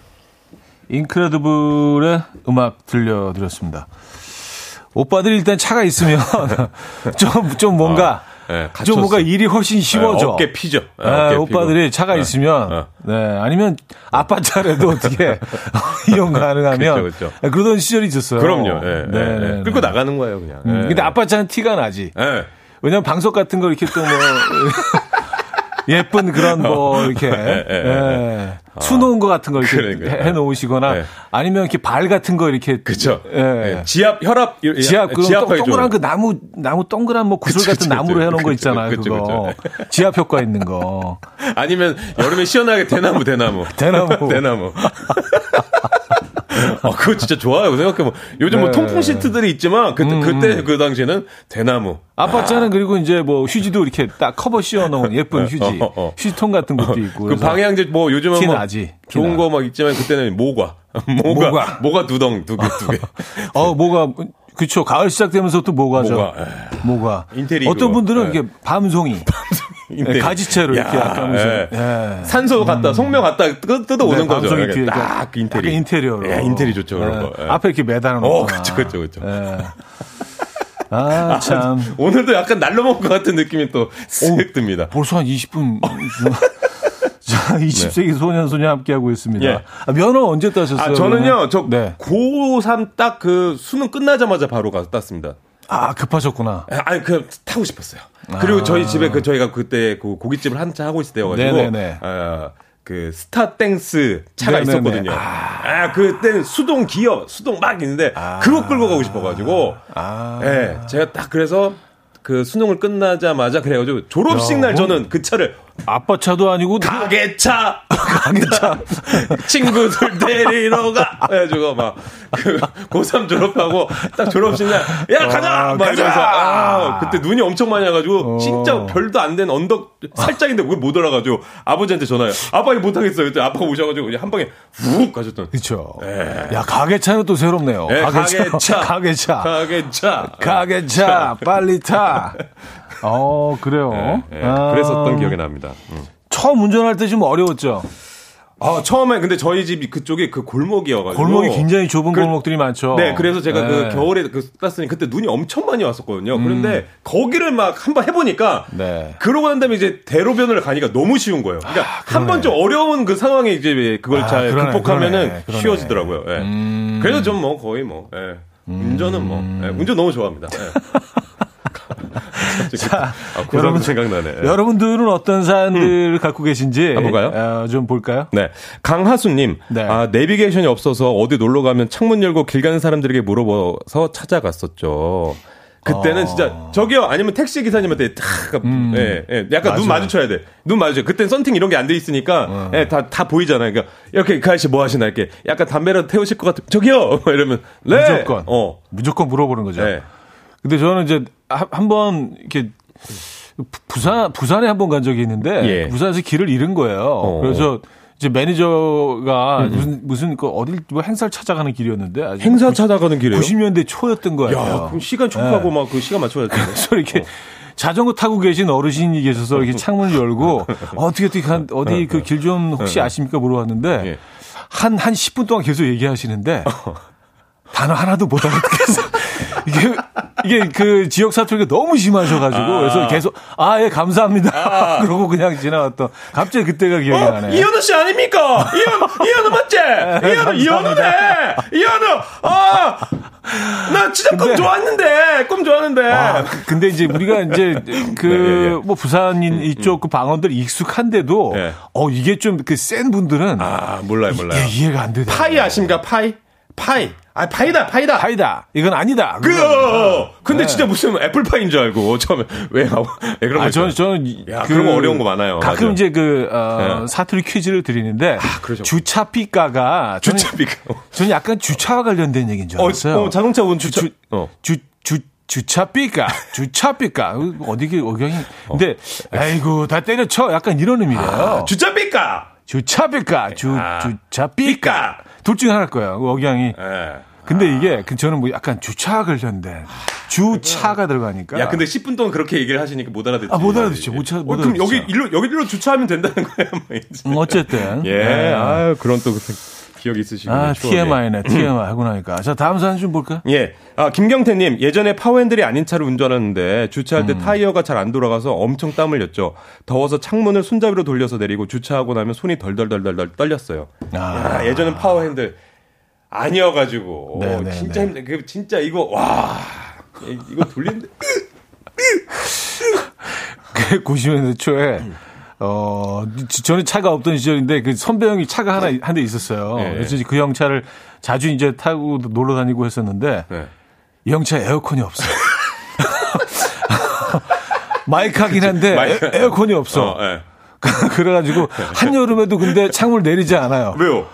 인크레더블의 음악 들려드렸습니다. 오빠들이 일단 차가 있으면 좀, 좀 뭔가, 어, 네, 좀 뭔가 일이 훨씬 쉬워져. 네, 어깨 피죠. 네, 어깨 오빠들이 피고. 차가 네. 있으면, 네, 아니면 아빠 차라도 어떻게 이용 가능하면. 그렇죠, 그렇죠. 그러던 시절이 있었어요. 그럼요. 네, 네, 네, 네, 네. 끌고 나가는 거예요, 그냥. 음, 네. 근데 아빠 차는 티가 나지. 네. 왜냐면 방석 같은 거 이렇게 또 뭐. 예쁜 그런 뭐 이렇게 예, 예, 예. 아, 수놓은 거 같은 걸 이렇게 그러니까. 해놓으시거나 예. 아니면 이렇게 발 같은 거 이렇게 그렇죠. 예. 예. 지압 혈압 지압 그 동그란 그 나무 나무 동그란 뭐 구슬 그쵸, 같은 그쵸, 나무로 해놓은 그쵸, 거 있잖아요. 그쵸, 그거 그쵸. 지압 효과 있는 거. 아니면 여름에 시원하게 대나무 대나무 대나무 대나무. 아, 그거 진짜 좋아요. 생각해보면. 요즘 네. 뭐 통풍 시트들이 있지만, 그, 음, 그때, 음. 그 당시에는 대나무. 아빠차는 아. 그리고 이제 뭐 휴지도 이렇게 딱 커버 씌워놓은 예쁜 휴지. 어, 어, 어. 휴지통 같은 것도 있고. 그 방향제 뭐 요즘은. 뭐 나지. 좋은 거 막 있지만 그때는 모과. 모과. 모과, 모과 두덩, 두 개, 두 개. 어, 모과. 그쵸. 가을 시작되면서 또 모과죠. 모과. 모과. 인테리어. 어떤 분들은 이렇게 밤송이. 네, 가지채로 야, 이렇게 약간 예. 예. 산소 갔다 음. 송명 갔다 뜯어오는 네, 거죠. 딱 인테리어. 인테리어로. 예, 인테리어 좋죠. 예. 그런 거. 예. 앞에 이렇게 매달아 놓고. 그렇죠, 그렇죠, 그렇죠. 아, 참. 아, 오늘도 약간 날로 먹을 것 같은 느낌이 또 쓱 듭니다. 벌써 한 이십 분. 자, 이십 세기 네. 소년 소녀 함께하고 있습니다. 예. 아, 면허 언제 따셨어요? 아, 저는요. 저 네. 고삼 딱 그 수능 끝나자마자 바로 가서 땄습니다. 아, 급하셨구나. 아니, 그 타고 싶었어요. 그리고 아. 저희 집에 그 저희가 그때 그 고깃집을 한창 하고 있을 때여가지고 어, 그 스타 땡스 차가 네네네. 있었거든요. 아. 아, 그때는 수동 기어, 수동 막 있는데 아. 그거 끌고 가고 싶어가지고, 아. 예, 제가 딱 그래서 그 수능을 끝나자마자 그래가지고 졸업식 야, 날 저는 그 차를 아빠 차도 아니고 가게차, 가게차 친구들 데리러 가 해가지고 막 그 고삼 졸업하고 딱 졸업식 날 야 가자 아, 막 이러면서 아, 그때 눈이 엄청 많이 와가지고 어. 진짜 별도 안 된 언덕 살짝인데 그걸 못 올라가지고 아버지한테 전화해요. 아빠 이거 못 하겠어요. 그때 아빠가 오셔가지고 그냥 한 방에 훅 가셨던. 그렇죠. 예. 야 가게차는 또 새롭네요. 예, 가게차, 가게차, 가게차, 가게차, 빨리 타. 어 그래요. 예, 예. 아. 그랬었던 기억이 납니다. 음. 처음 운전할 때 좀 어려웠죠. 아 처음에 근데 저희 집 그쪽이 그 골목이어가지고 골목이 굉장히 좁은 그, 골목들이 많죠. 네, 그래서 제가 네. 그 겨울에 그 땄으니 그때 눈이 엄청 많이 왔었거든요. 그런데 음. 거기를 막 한번 해보니까 네. 그러고 난 다음에 이제 대로변을 가니까 너무 쉬운 거예요. 그러니까 아, 한 번 좀 어려운 그 상황에 이제 그걸 아, 잘 그러네, 극복하면은 그러네, 그러네. 쉬워지더라고요. 네. 음. 그래서 좀 뭐 거의 뭐 네. 음. 운전은 뭐 네. 운전 너무 좋아합니다. 네. 자, 아, 여러분 생각나네. 여러분들은 어떤 사연들을 음. 갖고 계신지 어, 좀 볼까요? 네, 강하수님, 네. 아, 내비게이션이 없어서 어디 놀러 가면 창문 열고 길 가는 사람들에게 물어봐서 찾아갔었죠. 그때는 어. 진짜 저기요 아니면 택시 기사님한테 딱, 음. 예, 예, 약간 맞아요. 눈 마주쳐야 돼. 눈 마주쳐. 그때 썬팅 이런 게 안 돼 있으니까 음. 예, 다 다 보이잖아요. 그러니까 이렇게 그 아저씨 뭐 하시나 이렇게 약간 담배라도 태우실 것 같은. 저기요 이러면 네. 무조건, 어, 무조건 물어보는 거죠. 예. 근데 저는 이제 한번 이렇게 부산 부산에 한번 간 적이 있는데 예. 부산에서 길을 잃은 거예요. 어. 그래서 이제 매니저가 음. 무슨 무슨 그 어딜 뭐 행사를 찾아가는 길이었는데 행사 구십, 찾아가는 길이에요. 구십 년대 초였던 거예요. 야, 그럼 시간 촉하고 네. 막 그 시간 맞춰야 돼. 그래서 이렇게 어. 자전거 타고 계신 어르신이 계셔서 이렇게 창문을 열고 어떻게 어떻게 한, 어디 그 길 좀 혹시 아십니까 물어봤는데 예. 한 한 십 분 동안 계속 얘기하시는데 단어 하나도 못 알아듣겠어. 이게 이게 그 지역 사투리가 너무 심하셔가지고 아. 그래서 계속 아 예 감사합니다 아. 그러고 그냥 지나갔던 갑자기 그때가 기억이 어? 나네. 이현우 씨 아닙니까? 이현우 이현우 맞지? 이현우 이현우네. 이현우 아 나 진짜 꿈 좋았는데 꿈 좋았는데. 와, 근데 이제 우리가 이제 그 뭐 네, 예, 예. 부산인 이쪽 그 방언들 익숙한데도 예. 어 이게 좀 그 센 분들은 아 몰라요 몰라요 이, 이해가 안 되네. 파이 아십니까 파이? 파이. 아, 파이다, 파이다. 파이다. 이건 아니다. 그, 어, 근데 네. 진짜 무슨 애플파인 줄 알고, 처음에. 왜, 왜 그런 거. 아, 저는, 저는. 야, 그, 그런 거 어려운 거 많아요. 가끔 맞아. 이제 그, 어, 네. 사투리 퀴즈를 드리는데. 아, 주차피가가. 주차피가. 저는, 저는 약간 주차와 관련된 얘기인 줄 알았어요. 어, 어 자동차 온 주차. 주, 어. 주, 주, 주차피가. 주차피가. 어디게, 어경이. 근데, 어. 아이고, 다 때려쳐. 약간 이런 의미예요. 아, 주차피가. 주차피가. 주, 아. 주차피가. 둘 중에 하나일 거예요. 억양이. 예. 근데 아. 이게 저는 뭐 약간 주차 관련된 주차가 들어가니까. 야, 근데 십 분 동안 그렇게 얘기를 하시니까 못 알아듣지. 아, 못 알아듣죠. 못, 차, 못 어, 그럼 알아듣죠. 여기 일로 여기 일로 주차하면 된다는 거예요, 뭐 어쨌든. 예, 네. 아유, 그런 또 기억이 있으시군요. 아, 티엠아이네, 티엠아이 하고 나니까. 자, 다음 사연 좀 볼까요? 예. 아, 김경태님, 예전에 파워핸들이 아닌 차를 운전하는데 주차할 때 음. 타이어가 잘 안 돌아가서 엄청 땀 흘렸죠. 더워서 창문을 손잡이로 돌려서 내리고 주차하고 나면 손이 덜덜덜덜 떨렸어요. 아. 야, 예전엔 파워핸들 아니어가지고. 네네네. 진짜 힘들, 그, 진짜 이거, 와. 이거 돌리는데. 그 구십 년대 초에. 어, 저는 차가 없던 시절인데, 그 선배 형이 차가 하나, 한 대 있었어요. 네. 그래서 그 형 차를 자주 이제 타고 놀러 다니고 했었는데, 네. 이 형 차 에어컨이 없어. 마이크 하긴 한데, 마이크. 에어컨이 없어. 어, 네. 그래가지고, 한여름에도 근데 창문을 내리지 않아요. 왜요?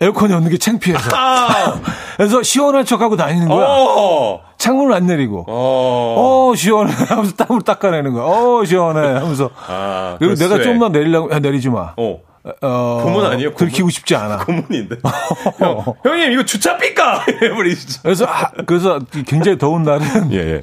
에어컨이 없는 게 창피해서. 아! 그래서 시원한 척하고 다니는 거야. 어! 창문을 안 내리고. 어, 어 시원해. 하면서 땀을 닦아내는 거야. 어, 시원해. 하면서. 아, 그리고 글쎄. 내가 좀만 내리려고, 야, 내리지 마. 어. 어. 고문 아니에요? 고문? 들키고 싶지 않아. 고문인데. 형, 형님, 이거 주차 삐까! 그래서, 아, 그래서 굉장히 더운 날은. 예, 예.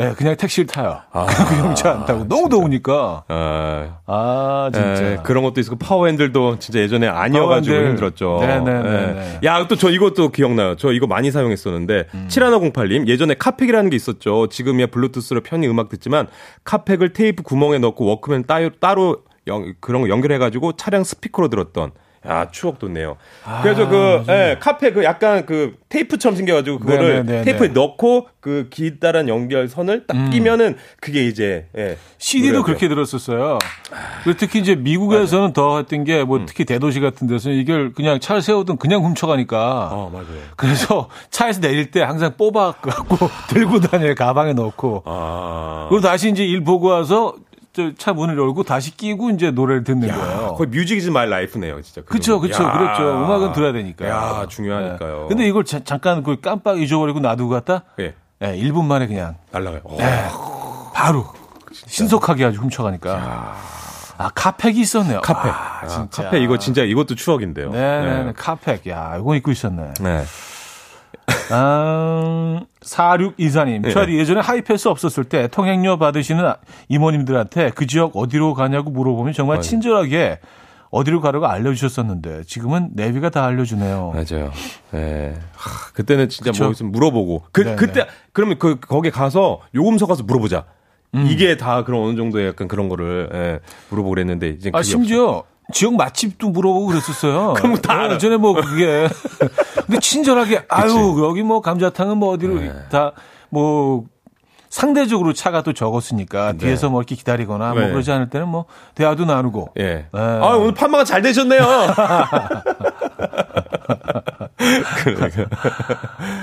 예, 그냥 택시를 타요. 아, 그 형차 안 타고. 너무 진짜. 더우니까. 아, 아 진짜. 에, 그런 것도 있었고, 파워핸들도 진짜 예전에 아니어가지고 파워핸들. 힘들었죠. 네네네. 야, 또 저 이것도 기억나요. 저 이거 많이 사용했었는데, 음. 칠천백팔님, 예전에 카팩이라는 게 있었죠. 지금이야 블루투스로 편히 음악 듣지만, 카팩을 테이프 구멍에 넣고 워크맨 따로, 따로 연, 그런 거 연결해가지고 차량 스피커로 들었던. 야, 추억 돋네요. 아, 그래서 그, 예, 카페 그 약간 그 테이프처럼 생겨가지고 그거를 네네네네. 테이프에 넣고 그 길다란 연결선을 딱 음. 끼면은 그게 이제, 예. 씨디도 그렇게 들었었어요. 그리고 특히 이제 미국에서는 맞아요. 더 했던 게 뭐 특히 대도시 같은 데서는 이걸 그냥 차를 세우든 그냥 훔쳐가니까. 어, 맞아요. 그래서 차에서 내릴 때 항상 뽑아갖고 들고 다녀요. 가방에 넣고. 아. 그리고 다시 이제 일 보고 와서 차 문을 열고 다시 끼고 이제 노래를 듣는 야, 거예요. 거의 뮤직 이즈 마이 라이프네요, 진짜. 그렇죠, 그렇죠, 그렇죠. 음악은 들어야 되니까요. 야, 중요하니까요. 네. 근데 이걸 자, 잠깐 그 깜빡 잊어버리고 놔두고 갔다. 예, 네, 일 분 만에 그냥 날라가요. 네, 바로 진짜. 신속하게 아주 훔쳐가니까. 야. 아, 카팩이 있었네요. 카팩, 아, 진짜. 카팩 이거 진짜 이것도 추억인데요. 네, 네. 네. 카팩. 야, 이거 입고 있었네. 네. 아, 사육이사님. 저희 네. 예전에 하이패스 없었을 때 통행료 받으시는 이모님들한테 그 지역 어디로 가냐고 물어보면 정말 친절하게 어디로 가라고 알려주셨었는데 지금은 내비가 다 알려주네요. 맞아요. 네. 하, 그때는 진짜 그쵸? 뭐 있으면 물어보고. 그, 네네. 그때, 그러면 그, 거기 가서 요금소 가서 물어보자. 음. 이게 다 그런 어느 정도의 약간 그런 거를 예, 물어보고 그랬는데. 이제 아, 심지어. 없어요. 지역 맛집도 물어보고 그랬었어요. 그럼 다 알아. 예전에 뭐 그게. 근데 친절하게, 아유, 여기 뭐 감자탕은 뭐 어디로 네. 다 뭐 상대적으로 차가 또 적었으니까 네. 뒤에서 뭐 이렇게 기다리거나 네. 뭐 그러지 않을 때는 뭐 대화도 나누고. 예. 네. 네. 아, 오늘 판마가 잘 되셨네요.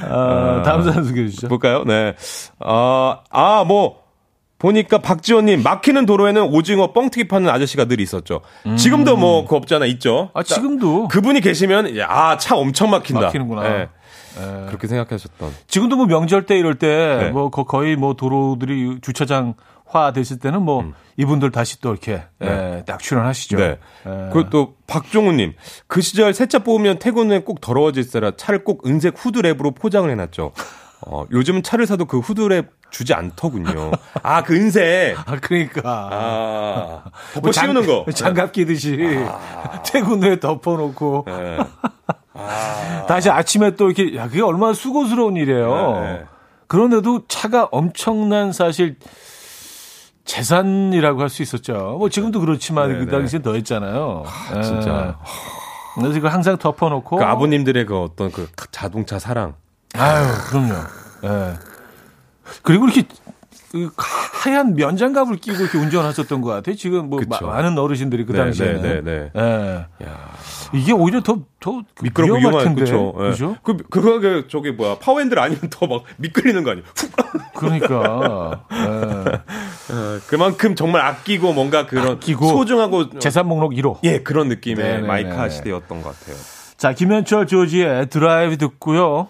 아, 다음 사연 소개해 주시죠. 볼까요? 네. 아, 아, 뭐. 보니까 박지원님 막히는 도로에는 오징어 뻥튀기 파는 아저씨가 늘 있었죠. 음. 지금도 뭐 그 없잖아 있죠. 아 지금도 그분이 계시면 아 차 엄청 막힌다. 막히는구나. 네. 네. 그렇게 생각하셨던. 지금도 뭐 명절 때 이럴 때 뭐 네. 거의 뭐 도로들이 주차장화 됐을 때는 뭐 음. 이분들 다시 또 이렇게 네. 네. 딱 출연하시죠. 네. 네. 그리고 또 박종우님 그 시절 세차 뽑으면 퇴근에 꼭 더러워질세라 차를 꼭 은색 후드랩으로 포장을 해놨죠. 어, 요즘은 차를 사도 그 후드랩 주지 않더군요. 아, 그 은색. 아, 그러니까. 아, 덮어 씌우는 거. 장갑 끼듯이. 아. 퇴근 후에 덮어놓고. 네. 아. 다시 아침에 또 이렇게, 야, 그게 얼마나 수고스러운 일이에요. 네. 그런데도 차가 엄청난 사실 재산이라고 할 수 있었죠. 뭐 지금도 그렇지만 네, 그 당시에 네. 더했잖아요. 아, 진짜. 네. 그래서 이거 항상 덮어놓고. 그 아버님들의 그 어떤 그 자동차 사랑. 아유, 그럼요. 예. 그리고 이렇게 하얀 면장갑을 끼고 이렇게 운전하셨던 것 같아요. 지금 뭐 마, 많은 어르신들이 그 네, 당시에는. 네, 네, 네. 예. 이게 오히려 더, 더 미끄럽고 위험할 텐데. 그렇죠. 그, 그거 저기 뭐야 파워핸들 아니면 더 막 미끌리는 거 아니에요? 그러니까. 예. 그만큼 정말 아끼고 뭔가 그런 아끼고 소중하고 재산 목록 일 호. 예, 그런 느낌의 네네네. 마이카 시대였던 것 같아요. 자, 김현철 조지의 드라이브 듣고요.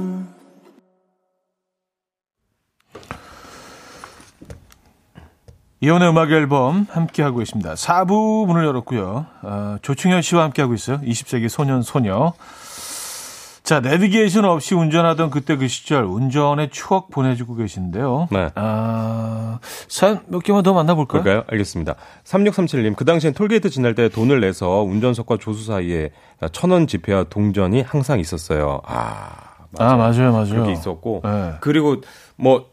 이혼의 음악 앨범 함께하고 계십니다. 사 부 문을 열었고요. 어, 조충현 씨와 함께하고 있어요. 이십 세기 소년, 소녀. 자, 내비게이션 없이 운전하던 그때 그 시절 운전의 추억 보내주고 계신데요. 네. 아, 사연 몇 개만 더 만나볼까요? 그럴까요? 알겠습니다. 삼육삼칠 님, 그 당시엔 톨게이트 지날 때 돈을 내서 운전석과 조수 사이에 천 원 지폐와 동전이 항상 있었어요. 아, 맞아요. 아, 맞아요, 맞아요. 그렇게 있었고. 네. 그리고 뭐,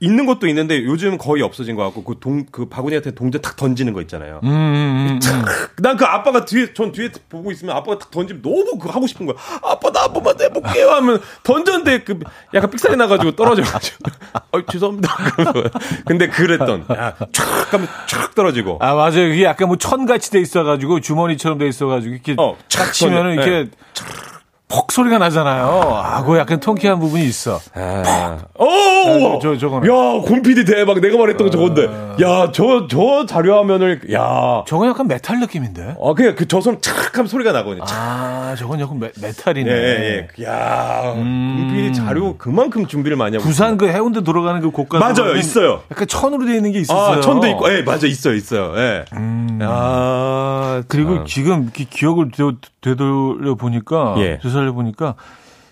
있는 것도 있는데 요즘 거의 없어진 것 같고 그 동 그 바구니한테 동전 탁 던지는 거 있잖아요. 음, 음, 음. 난 그 아빠가 뒤에 전 뒤에 보고 있으면 아빠가 탁 던지면 너무 그 하고 싶은 거야. 아빠 나 한 번만 해볼게요 하면 던졌는데 그 약간 삑사리 나가지고 떨어져가지고 아 죄송합니다. 근데 그랬던 촥 하면 촥 떨어지고. 아 맞아요. 이게 약간 뭐 천같이 돼 있어가지고 주머니처럼 돼 있어가지고 이렇게 어, 촥 치면은 이렇게. 네. 폭 소리가 나잖아요. 아, 그거 약간 통쾌한 부분이 있어. 아, 오, 저 저거는. 야, 곰피디 대박. 내가 말했던 거 저건데. 야, 저 저 자료 화면을. 야, 저건 약간 메탈 느낌인데. 아, 그냥 그 저선 착함 소리가 나거든요. 아, 저건 약간 메, 메탈이네. 예, 예. 야, 음. 곰피디 자료 그만큼 준비를 많이 하고. 부산 그 해운대 돌아가는 그 고가. 맞아요, 있어요. 약간 천으로 되어 있는 게 있었어요. 아, 천도 있고. 예, 맞아, 있어요, 있어요. 예. 음. 아, 그리고 아. 지금 기억을 되돌려 보니까. 예. 보니까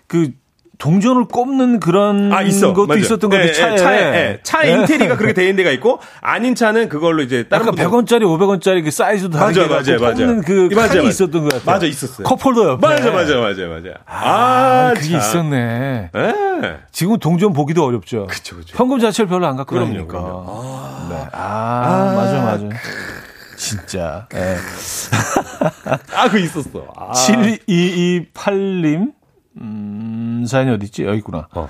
그 동전을 꼽는 그런 아, 것도 맞아요. 있었던 것 같아요. 차에, 차에, 차에 네. 인테리어가 그렇게 돼 있는 데가 있고 아닌 차는 그걸로 이제 다른 백 원짜리 오백 원짜리 그 사이즈도 다르게 맞아요, 맞아요, 꼽는 맞아요. 그 맞아요, 칸이 맞아요. 있었던 것 같아요. 맞아 있었어요. 컵홀더 옆에. 맞아 맞아 맞아 맞아. 아, 아 그게 참. 있었네. 네. 지금 동전 보기도 어렵죠. 그렇죠 그렇죠. 현금 자체를 별로 안 갖고 그럼요, 그러니까. 그럼요. 아, 네. 아, 아 맞아 맞아. 크... 진짜. 아, 그거 있었어. 아. 칠이이팔 님, 음, 사연이 어딨지? 여기 있구나. 어.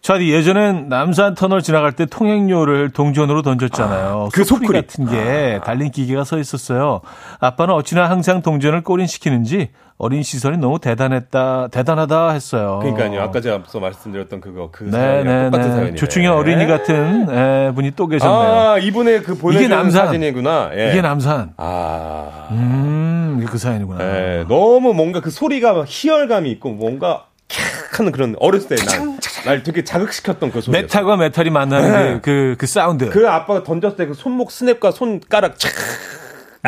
저한테 예전엔 남산 터널 지나갈 때 통행료를 동전으로 던졌잖아요. 아, 그 소쿠리 같은 게 아. 달린 기계가 서 있었어요. 아빠는 어찌나 항상 동전을 꼬린시키는지 어린 시선이 너무 대단했다, 대단하다 했어요. 그러니까요. 아까 제가 앞서 말씀드렸던 그거, 그 사연이랑 똑같은 사연이에요. 조충현 어린이 같은 에, 분이 또 계셨네요. 아, 이분의 그 보내준 사진이구나. 예. 이게 남산. 아. 음, 그 사연이구나. 예. 너무 뭔가 그 소리가 막 희열감이 있고 뭔가 캬 하는 그런 어렸을 때 날, 날 되게 자극시켰던 그 소리. 메탈과 메탈이 만나는 그, 그, 그 사운드. 그 아빠가 던졌을 때 그 손목 스냅과 손가락 촥.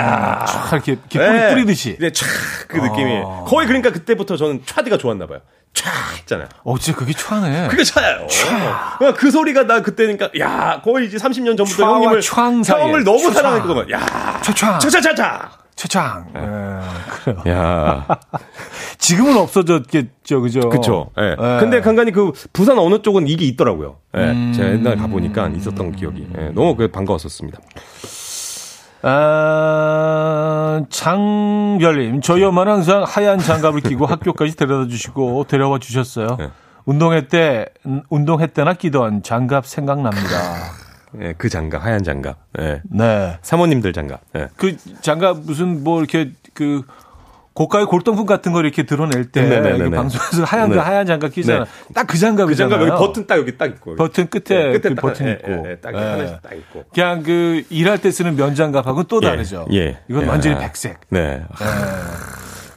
아, 촥 이렇게, 이렇게 네. 뿌리듯이. 네, 촥 그 아. 느낌이. 거의 그러니까 그때부터 저는 촤디가 좋았나 봐요. 촤 있잖아요. 어, 진짜 그게 촤네. 그게 촤예요. 촤. 그 소리가 나 그때니까 야 거의 이제 삼십 년 전부터 형님을 형을 너무 사랑했거든요. 야, 촤촤, 촤촤촤. 최창. 네. 그래요. 야. 지금은 없어졌겠죠, 그죠? 그쵸. 예. 네. 네. 근데 간간히 그 부산 어느 쪽은 이게 있더라고요. 예. 네. 음. 제가 옛날에 가보니까 있었던 음. 기억이. 네. 너무 반가웠었습니다. 아, 장별님. 저희 엄마는 항상 하얀 장갑을 끼고 학교까지 데려다 주시고, 데려와 주셨어요. 네. 운동회 때, 운동회 때나 끼던 장갑 생각납니다. 예, 그 장갑, 하얀 장갑. 예. 네. 사모님들 장갑. 예. 그 장갑 무슨 뭐 이렇게 그 고가의 골동품 같은 걸 이렇게 드러낼 때 그 방송에서 하얀 그 하얀 장갑 끼잖아. 네. 딱 그 장갑이잖아. 그 장갑 여기 버튼 딱 여기 딱 있고. 버튼 끝에, 네, 끝에 그 딱, 버튼 예, 있고. 예, 예, 딱 예. 하나씩 딱 있고. 그냥 그 일할 때 쓰는 면장갑하고는 또 다르죠. 예. 예. 이건 예. 완전히 백색. 네. 예.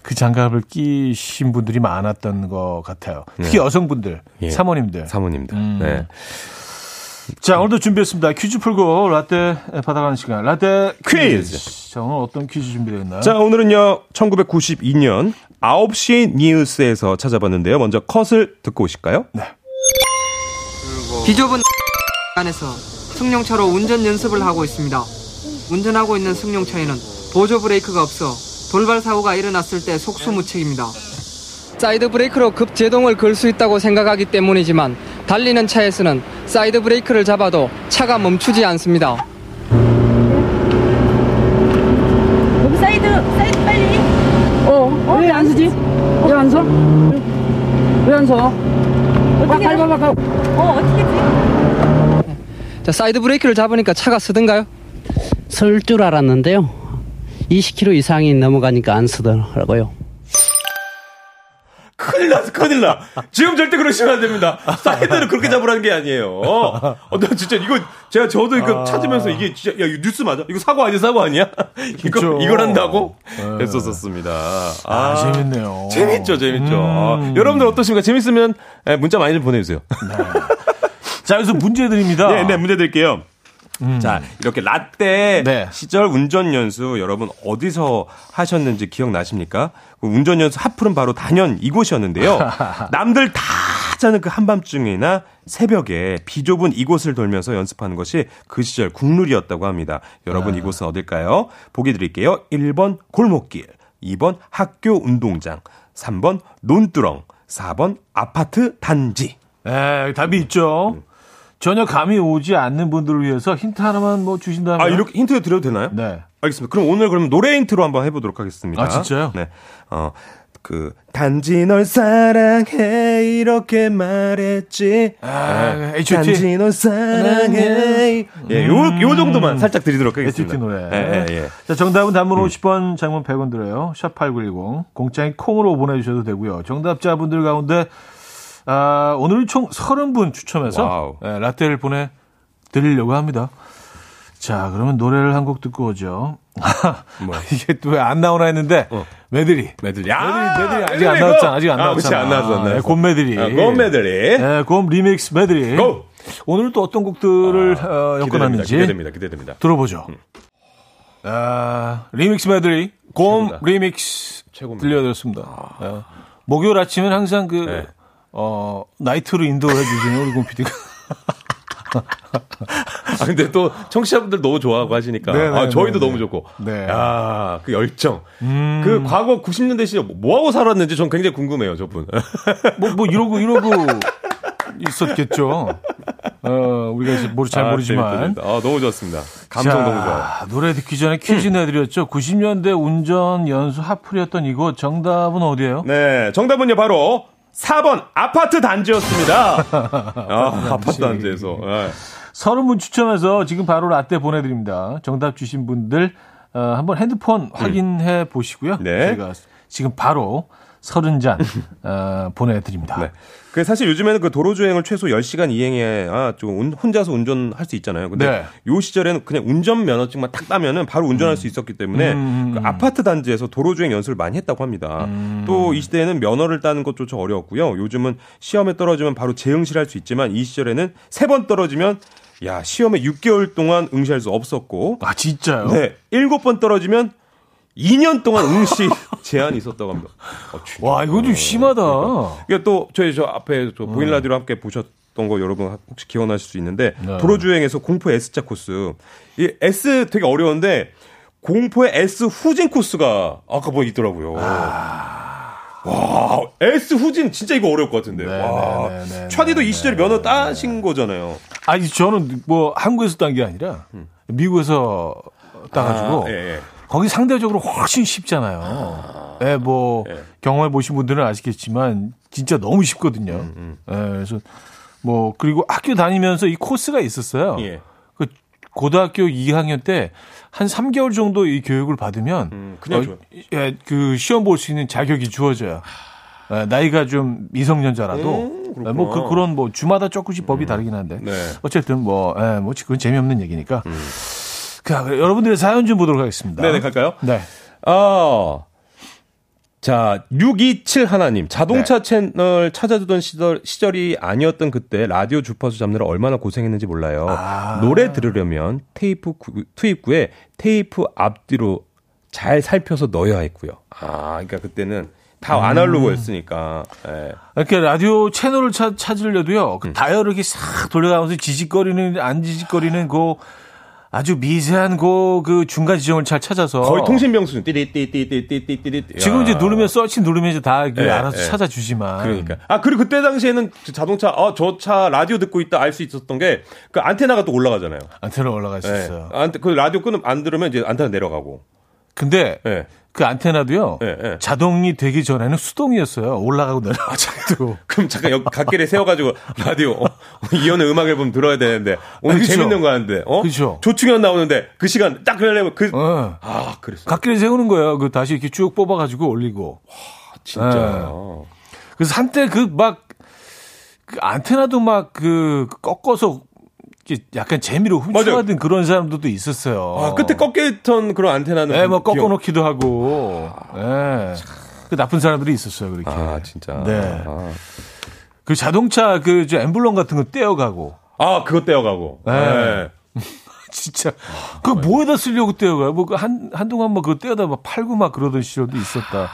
그 장갑을 끼신 분들이 많았던 것 같아요. 특히 예. 여성분들, 예. 사모님들. 사모님들. 음. 네. 자, 오늘도 준비했습니다. 퀴즈 풀고 라떼 받아가는 시간. 라떼 퀴즈. 퀴즈. 자, 오늘 어떤 퀴즈 준비되어 있나요? 자, 오늘은요. 천구백구십이 년 아홉 시 뉴스에서 찾아봤는데요. 먼저 컷을 듣고 오실까요? 네. 비좁은 안에서 승용차로 운전 연습을 하고 있습니다. 운전하고 있는 승용차에는 보조 브레이크가 없어 돌발 사고가 일어났을 때 속수무책입니다. 사이드 브레이크로 급제동을 걸 수 있다고 생각하기 때문이지만 달리는 차에서는 사이드 브레이크를 잡아도 차가 멈추지 않습니다. 여기 사이드, 사이드 빨리. 어, 어 왜 안 서지? 어. 왜 안 서? 왜 안 서? 어떻게 밟아, 밟아. 어, 어떻게 돼? 자, 사이드 브레이크를 잡으니까 차가 서든가요? 설 줄 알았는데요. 이십 킬로미터 이상이 넘어가니까 안 서더라고요. 큰일 났어. 큰일 나. 지금 절대 그러시면 안 됩니다. 사이드를 그렇게 잡으라는 게 아니에요. 어, 나 진짜 이거, 제가 저도 이거 아... 찾으면서 이게 진짜, 야, 이거 뉴스 맞아? 이거 사고 아니야, 사고 아니야? 이거, 이걸 한다고? 네. 했었었습니다. 아, 아, 재밌네요. 재밌죠, 재밌죠. 음... 아, 여러분들 어떠십니까? 재밌으면 문자 많이 좀 보내주세요. 네. 자, 여기서 문제 드립니다. 네, 네, 문제 드릴게요. 음. 자, 이렇게 라떼 네. 시절 운전 연수 여러분 어디서 하셨는지 기억나십니까? 운전 연수 핫플은 바로 단연 이곳이었는데요. 남들 다 자는 그 한밤중이나 새벽에 비좁은 이곳을 돌면서 연습하는 것이 그 시절 국룰이었다고 합니다. 여러분 아. 이곳은 어딜까요? 보기 드릴게요. 일 번 골목길, 이 번 학교 운동장, 삼 번 논두렁, 사 번 아파트 단지. 에, 답이 있죠. 음. 전혀 감이 오지 않는 분들을 위해서 힌트 하나만 뭐 주신다면. 아, 이렇게 힌트 드려도 되나요? 네. 알겠습니다. 그럼 오늘 그러면 노래 힌트로 한번 해보도록 하겠습니다. 아, 진짜요? 네. 어, 그, 단지 널 사랑해, 이렇게 말했지. 아, 에이치오티. 단지 널 사랑해. 음. 예, 요, 요 정도만 살짝 드리도록 하겠습니다. 에이치오티 노래. 예, 예, 예. 자, 정답은 단문 음. 오십 원, 장문 백 원 들어요. 샵팔구일공. 공짜인 콩으로 보내주셔도 되고요. 정답자분들 가운데 아, 오늘 총 삼십 분 추첨해서 네, 라떼를 보내드리려고 합니다. 자, 그러면 노래를 한 곡 듣고 오죠. 이게 또 왜 안 나오나 했는데 어. 메들리. 메들리. 아, 메들리, 메들리 아직 안 나왔잖아. 아직 안 나왔잖아. 아, 안 나왔잖아. 네, 곰 메들리. 아, 곰 메들리. 네, 곰 리믹스 메들리. 고! 오늘 또 어떤 곡들을 아, 어, 엮어놨는지 기대됩니다. 기대됩니다. 들어보죠. 음. 아, 리믹스 메들리. 곰 최고다. 리믹스 최고입니다. 들려드렸습니다. 아. 네. 목요일 아침엔 항상 그 네. 어, 나이트로 인도를 해주시는 우리 곰피디가. 아, 근데 또 청취자분들 너무 좋아하고 하시니까. 네네, 아, 저희도 네네. 너무 좋고. 네. 야, 그 열정. 음... 그 과거 구십 년대 시절 뭐하고 살았는지 전 굉장히 궁금해요, 저분. 뭐, 뭐 이러고, 이러고 있었겠죠. 어, 우리가 이제 모르, 잘 아, 모르지만. 재밌다. 아, 너무 좋았습니다. 감정 자, 너무 좋아요. 노래 듣기 전에 퀴즈 음. 내드렸죠. 구십 년대 운전 연수 핫플이었던 이곳. 정답은 어디예요? 네, 정답은요, 바로. 사 번 아파트 단지였습니다. 아, 아파트 단지에서 네. 삼십 분 추첨해서 지금 바로 라떼 보내드립니다. 정답 주신 분들 어, 한번 핸드폰 음. 확인해 보시고요. 네. 저희가 지금 바로 삼십 잔 어, 보내드립니다. 네. 그 사실 요즘에는 그 도로 주행을 최소 열 시간 이행해야 좀 혼자서 운전할 수 있잖아요. 근데 네. 요 시절에는 그냥 운전 면허증만 딱 따면은 바로 운전할 음. 수 있었기 때문에 음. 그 아파트 단지에서 도로 주행 연습을 많이 했다고 합니다. 음. 또 이 시대에는 면허를 따는 것조차 어려웠고요. 요즘은 시험에 떨어지면 바로 재응시할 수 있지만 이 시절에는 세 번 떨어지면 야 시험에 육 개월 동안 응시할 수 없었고 아 진짜요? 네, 일곱 번 떨어지면 이 년 동안 응시 제한이 있었다고 합니다. 어, 와, 이거 좀 심하다. 그러니까, 그러니까 또 저희 저 앞에 저 보인 라디오로 음. 함께 보셨던 거 여러분 혹시 기억나실 수 있는데 네. 도로주행에서 공포 S자 코스. 이 S 되게 어려운데 공포의 S 후진 코스가 아까 보니 있더라고요. 아... 와, S 후진 진짜 이거 어려울 것 같은데. 네, 와, 차디도 이 시절에 면허 따신 거잖아요. 아니, 저는 뭐 한국에서 딴 게 아니라 음. 미국에서 따가지고. 아, 예, 예. 거기 상대적으로 훨씬 쉽잖아요. 아, 예, 뭐, 예. 경험해 보신 분들은 아시겠지만, 진짜 너무 쉽거든요. 음, 음. 예, 그래서, 뭐, 그리고 학교 다니면서 이 코스가 있었어요. 예. 그 고등학교 이 학년 때 한 삼 개월 정도 이 교육을 받으면, 음, 그냥 어, 예, 그 시험 볼 수 있는 자격이 주어져요. 예, 나이가 좀 미성년자라도, 음, 예, 뭐, 그, 그런 뭐, 주마다 조금씩 법이 음. 다르긴 한데, 네. 어쨌든 뭐, 예, 뭐, 그건 재미없는 얘기니까. 음. 자, 여러분들의 사연 좀 보도록 하겠습니다. 네네, 갈까요? 네. 어, 자, 육이칠 하나님. 자동차 네. 채널 찾아주던 시절, 시절이 아니었던 그때 라디오 주파수 잡느라 얼마나 고생했는지 몰라요. 아. 노래 들으려면 테이프 구, 투입구에 테이프 앞뒤로 잘 살펴서 넣어야 했고요. 아, 그러니까 그때는 다 음. 아날로그였으니까. 네. 이렇게 라디오 채널을 찾, 찾으려도요. 그 음. 다이얼을 이렇게 싹 돌려가면서 지직거리는, 안 지직거리는 그 아주 미세한 그, 그 중간 지점을 잘 찾아서 거의 통신병 수준. 띠띠띠띠띠띠띠띠. 지금 이제 누르면 서치 누르면 이제 다 예, 알아서 예. 찾아주지만. 그러니까. 아 그리고 그때 당시에는 자동차, 아 저 차 라디오 듣고 있다 알 수 있었던 게 그 안테나가 또 올라가잖아요. 안테나 올라갈 수 예. 있어요. 안테 그 라디오 끊으면 안 들으면 이제 안테나 내려가고. 근데 예. 그 안테나도요. 예, 예. 자동이 되기 전에는 수동이었어요. 올라가고 내려가고. 그럼 잠깐 여기 갓길에 세워가지고 라디오 어, 이현우 음악 앨범 들어야 되는데 오늘 아, 재밌는 거 하는데 어? 그렇죠. 조충현 나오는데 그 시간 딱 그러려면 그 어. 아 그랬어. 갓길에 세우는 거예요. 그 다시 이렇게 쭉 뽑아가지고 올리고. 와 진짜. 예. 그래서 한때 그 막 그 안테나도 막 그 꺾어서 약간 재미로 훔쳐가던 그런 사람들도 있었어요. 아, 그때 꺾였던 그런 안테나는. 네, 뭐 꺾어놓기도 하고. 아, 네. 그 나쁜 사람들이 있었어요, 그렇게. 아, 진짜. 네. 아. 그 자동차 그 엠블럼 같은 거 떼어가고. 아, 그거 떼어가고. 네. 네. 진짜. 그거 뭐에다 쓰려고 떼어가요? 뭐, 한, 한동안 뭐 그거 떼어다 막 팔고 막 그러던 시절도 있었다.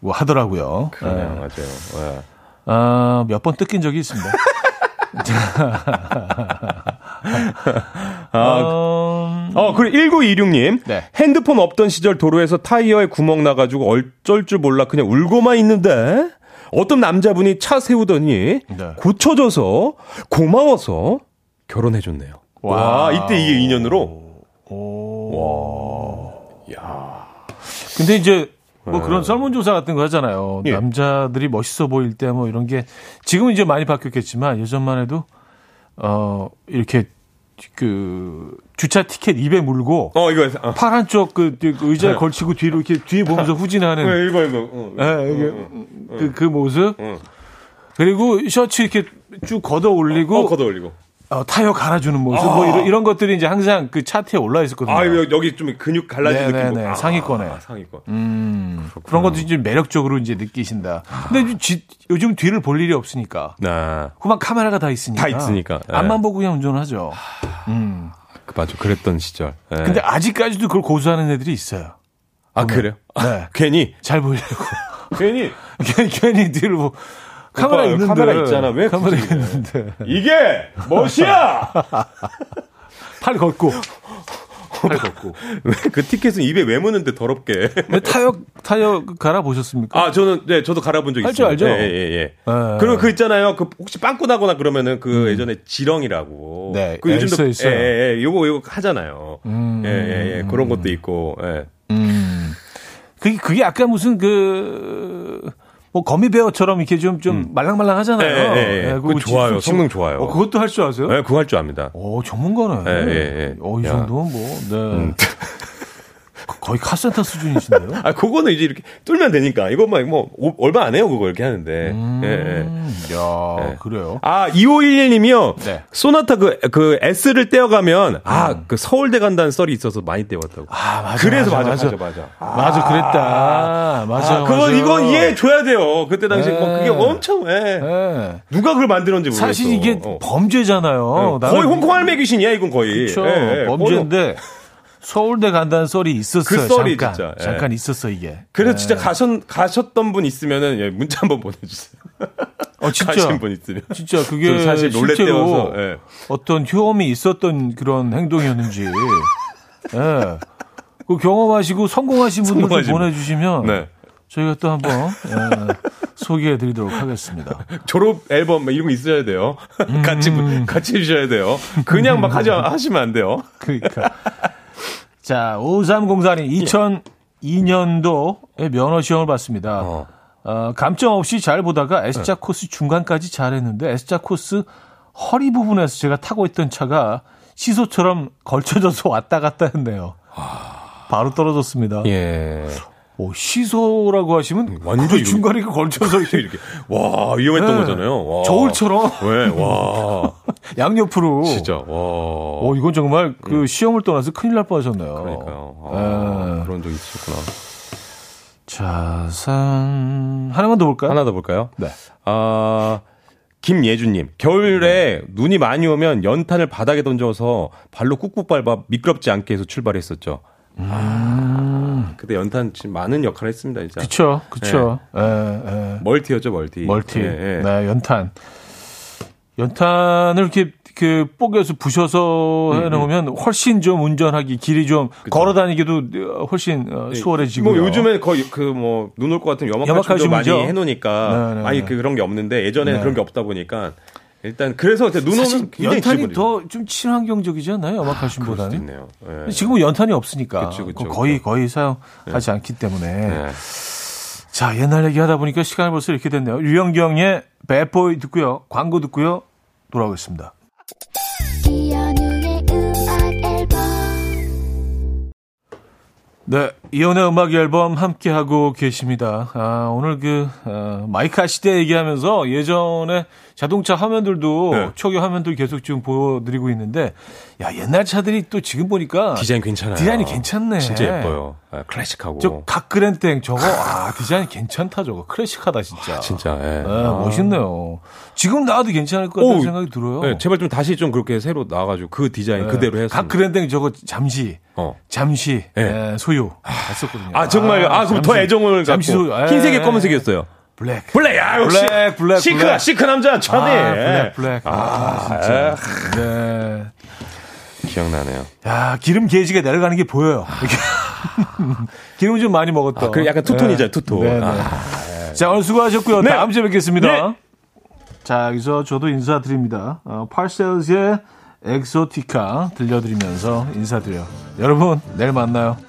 뭐 하더라고요. 그래요, 네. 맞아요. 네. 아, 몇 번 뜯긴 적이 있습니다. 아, 어, 그리고 일구이육 님. 네. 핸드폰 없던 시절 도로에서 타이어에 구멍 나가지고 어쩔 줄 몰라 그냥 울고만 있는데 어떤 남자분이 차 세우더니 네. 고쳐줘서 고마워서 결혼해줬네요. 와, 와 이때 이게 인연으로. 오. 와. 야. 근데 이제 뭐 그런 설문조사 같은 거 하잖아요. 예. 남자들이 멋있어 보일 때 뭐 이런 게 지금은 이제 많이 바뀌었겠지만 예전만 해도 어 이렇게 그 주차 티켓 입에 물고 어 이거 어. 팔 한쪽 그 의자에 네. 걸치고 뒤로 이렇게 뒤에 보면서 후진하는 네, 이거 이거 어, 네, 이게 어, 어, 어. 그, 그 모습 어. 그리고 셔츠 이렇게 쭉 걷어 올리고 어, 걷어 올리고 어, 타이어 갈아주는 모습 아~ 뭐 이런, 이런 것들이 이제 항상 그 차트에 올라 있었거든요. 아 여기 좀 근육 갈라지는 느낌. 뭐. 아, 상위권에. 아, 상위권. 음, 그렇구나. 그런 것도 이제 매력적으로 이제 느끼신다. 아. 근데 지, 요즘 뒤를 볼 일이 없으니까. 네. 그만 카메라가 다 있으니까. 다 있으니까. 네. 앞만 보고 그냥 운전하죠. 음. 그 맞아. 그랬던 시절. 네. 근데 아직까지도 그걸 고수하는 애들이 있어요. 아 보면. 그래요? 네. 괜히 잘 보이려고. 괜히 괜히 뒤를 보. 카메라 있는데. 카메라 있잖아. 왜 카메라 있는데. 이게 멋이야. 팔 걷고. 팔 걷고. 그 티켓은 입에 왜 무는데 더럽게. 타이어 타이어 갈아 보셨습니까? 아, 저는 네, 저도 갈아 본 적 있어요. 알죠, 알죠. 예, 예, 예. 아, 그리고 그 있잖아요. 그 혹시 빵꾸 나거나 그러면은 그 음. 예전에 지렁이라고. 네. 그 요즘도 있어, 있어요. 예, 예. 요거 요거 하잖아요. 음. 예, 예, 예. 그런 것도 있고. 예. 음. 그게 그게 약간 무슨 그 뭐 거미배어처럼 이렇게 좀, 좀 음. 말랑말랑하잖아요. 예, 예, 예. 예, 그거 좋아요. 성능 좋아요. 어, 그것도 할 줄 아세요? 네, 그거 할 줄 압니다. 오, 전문가네. 예, 예, 예. 어, 이 정도면 뭐, 네. 음. 거의 카센터 수준이신데요? 아, 그거는 이제 이렇게 뚫면 되니까. 이것만 뭐, 오, 얼마 안 해요, 그거 이렇게 하는데. 음. 예, 예. 야 예. 그래요. 아, 이오일일 님이요. 네. 소나타 그, 그 S를 떼어가면, 음. 아, 그 서울대 간다는 썰이 있어서 많이 떼웠다고. 아, 맞아. 그래서 맞아, 맞아, 맞아. 맞아, 맞아. 아, 맞아 그랬다. 아, 맞아. 아, 그건 맞아. 이건 이해해줘야 돼요. 그때 당시 뭐, 그게 엄청, 예. 예. 누가 그걸 만들었는지 모르겠어. 사실 이게 어. 범죄잖아요. 예. 거의 홍콩 할매 귀신이야, 이건 거의. 그쵸. 예, 예. 범죄인데. 서울대 간다는 썰이 있었어요. 그 썰이 잠깐, 진짜. 예. 잠깐 있었어 이게. 그래서 예. 진짜 가셨, 가셨던 분 있으면은 예, 문자 한번 보내주세요. 어, 진짜. 가신 분 있으면. 진짜 그게 사실 실제로 예. 어떤 효험이 있었던 그런 행동이었는지. 예. 그 경험하시고 성공하신 분들 좀 보내주시면 네. 저희가 또 한번 예, 소개해드리도록 하겠습니다. 졸업 앨범 막 이런 거 있어야 돼요. 음. 같이 같이 해주셔야 돼요. 그냥 막 하지 하시면 안 돼요. 그러니까. 자, 오삼공사 님, 이천이 년도에 면허 시험을 봤습니다. 어. 어, 감점 없이 잘 보다가 S자 네. 코스 중간까지 잘했는데 S자 코스 허리 부분에서 제가 타고 있던 차가 시소처럼 걸쳐져서 왔다 갔다 했네요. 아. 바로 떨어졌습니다. 예. 오, 시소라고 하시면 완전 중간에 걸쳐서 이렇게 와 위험했던 네. 거잖아요. 와. 저울처럼 왜 와 양옆으로 진짜 와. 오 이건 정말 그 시험을 떠나서 큰일 날 뻔하셨네요. 그러니까요. 아, 네. 그런 적이 있었구나. 자, 상 하나만 더 볼까요? 하나 더 볼까요? 네. 아 김예준님 겨울에 네. 눈이 많이 오면 연탄을 바닥에 던져서 발로 꾹꾹 밟아 미끄럽지 않게 해서 출발했었죠. 음. 아, 그때 연탄 지금 많은 역할을 했습니다, 진짜. 그쵸, 그쵸. 예. 예, 예. 멀티였죠, 멀티. 멀티. 예, 예. 네, 연탄. 연탄을 이렇게, 그, 뽀개서 부셔서 음, 해놓으면 음. 훨씬 좀 운전하기, 길이 좀 그쵸. 걸어 다니기도 훨씬 수월해지고. 뭐 요즘엔 거의 그 뭐, 눈 올 것 같은 염화칼슘 많이 해놓으니까. 네, 네, 아니, 네. 그런 게 없는데, 예전에 네. 그런 게 없다 보니까. 일단 그래서 눈 오면 연탄이 더 좀 친환경적이지 않나요? 염화칼슘보다는. 아, 있네요. 예. 지금은 연탄이 없으니까 그쵸, 그쵸, 거의 그쵸. 거의 사용하지 예. 않기 때문에. 예. 자, 옛날 얘기하다 보니까 시간이 벌써 이렇게 됐네요. 유영경의 배포이 듣고요. 광고 듣고요. 돌아오겠습니다. 네, 이현우의 음악 앨범 함께하고 계십니다. 아, 오늘 그 어, 마이카 시대 얘기하면서 예전에 자동차 화면들도 네. 초기 화면들 계속 지금 보여드리고 있는데, 야, 옛날 차들이 또 지금 보니까 디자인 괜찮아요. 디자인이 괜찮네. 진짜 예뻐요. 아, 클래식하고. 저 각그랜땡 저거 아 디자인 괜찮다 저거. 클래식하다 진짜. 아, 진짜. 예. 네, 아. 멋있네요. 지금 나와도 괜찮을 것 같다는 오, 생각이 들어요. 네, 제발 좀 다시 좀 그렇게 새로 나와가지고 그 디자인 네. 그대로 해서. 각그랜땡 저거 잠시. 어. 잠시 네. 에, 소유 했었거든요. 아, 아 정말. 아, 아 그럼 잠시, 더 애정을 잠시 갖고. 소유. 흰색에 검은색이었어요. 블랙. 블랙. 야, 역시. 블랙, 블랙. 시크, 시크 남자, 천이. 아, 블랙, 블랙. 아, 아 진짜. 네. 기억나네요. 야, 기름 게이지가 내려가는 게 보여요. 기름 좀 많이 먹었다. 아, 그 약간 투톤이죠, 투톤. 네. 아. 자, 오늘 수고하셨고요. 네. 다음 주에 뵙겠습니다. 네. 자, 여기서 저도 인사드립니다. 어, 파셀즈의 엑소티카 들려드리면서 인사드려요. 여러분, 내일 만나요.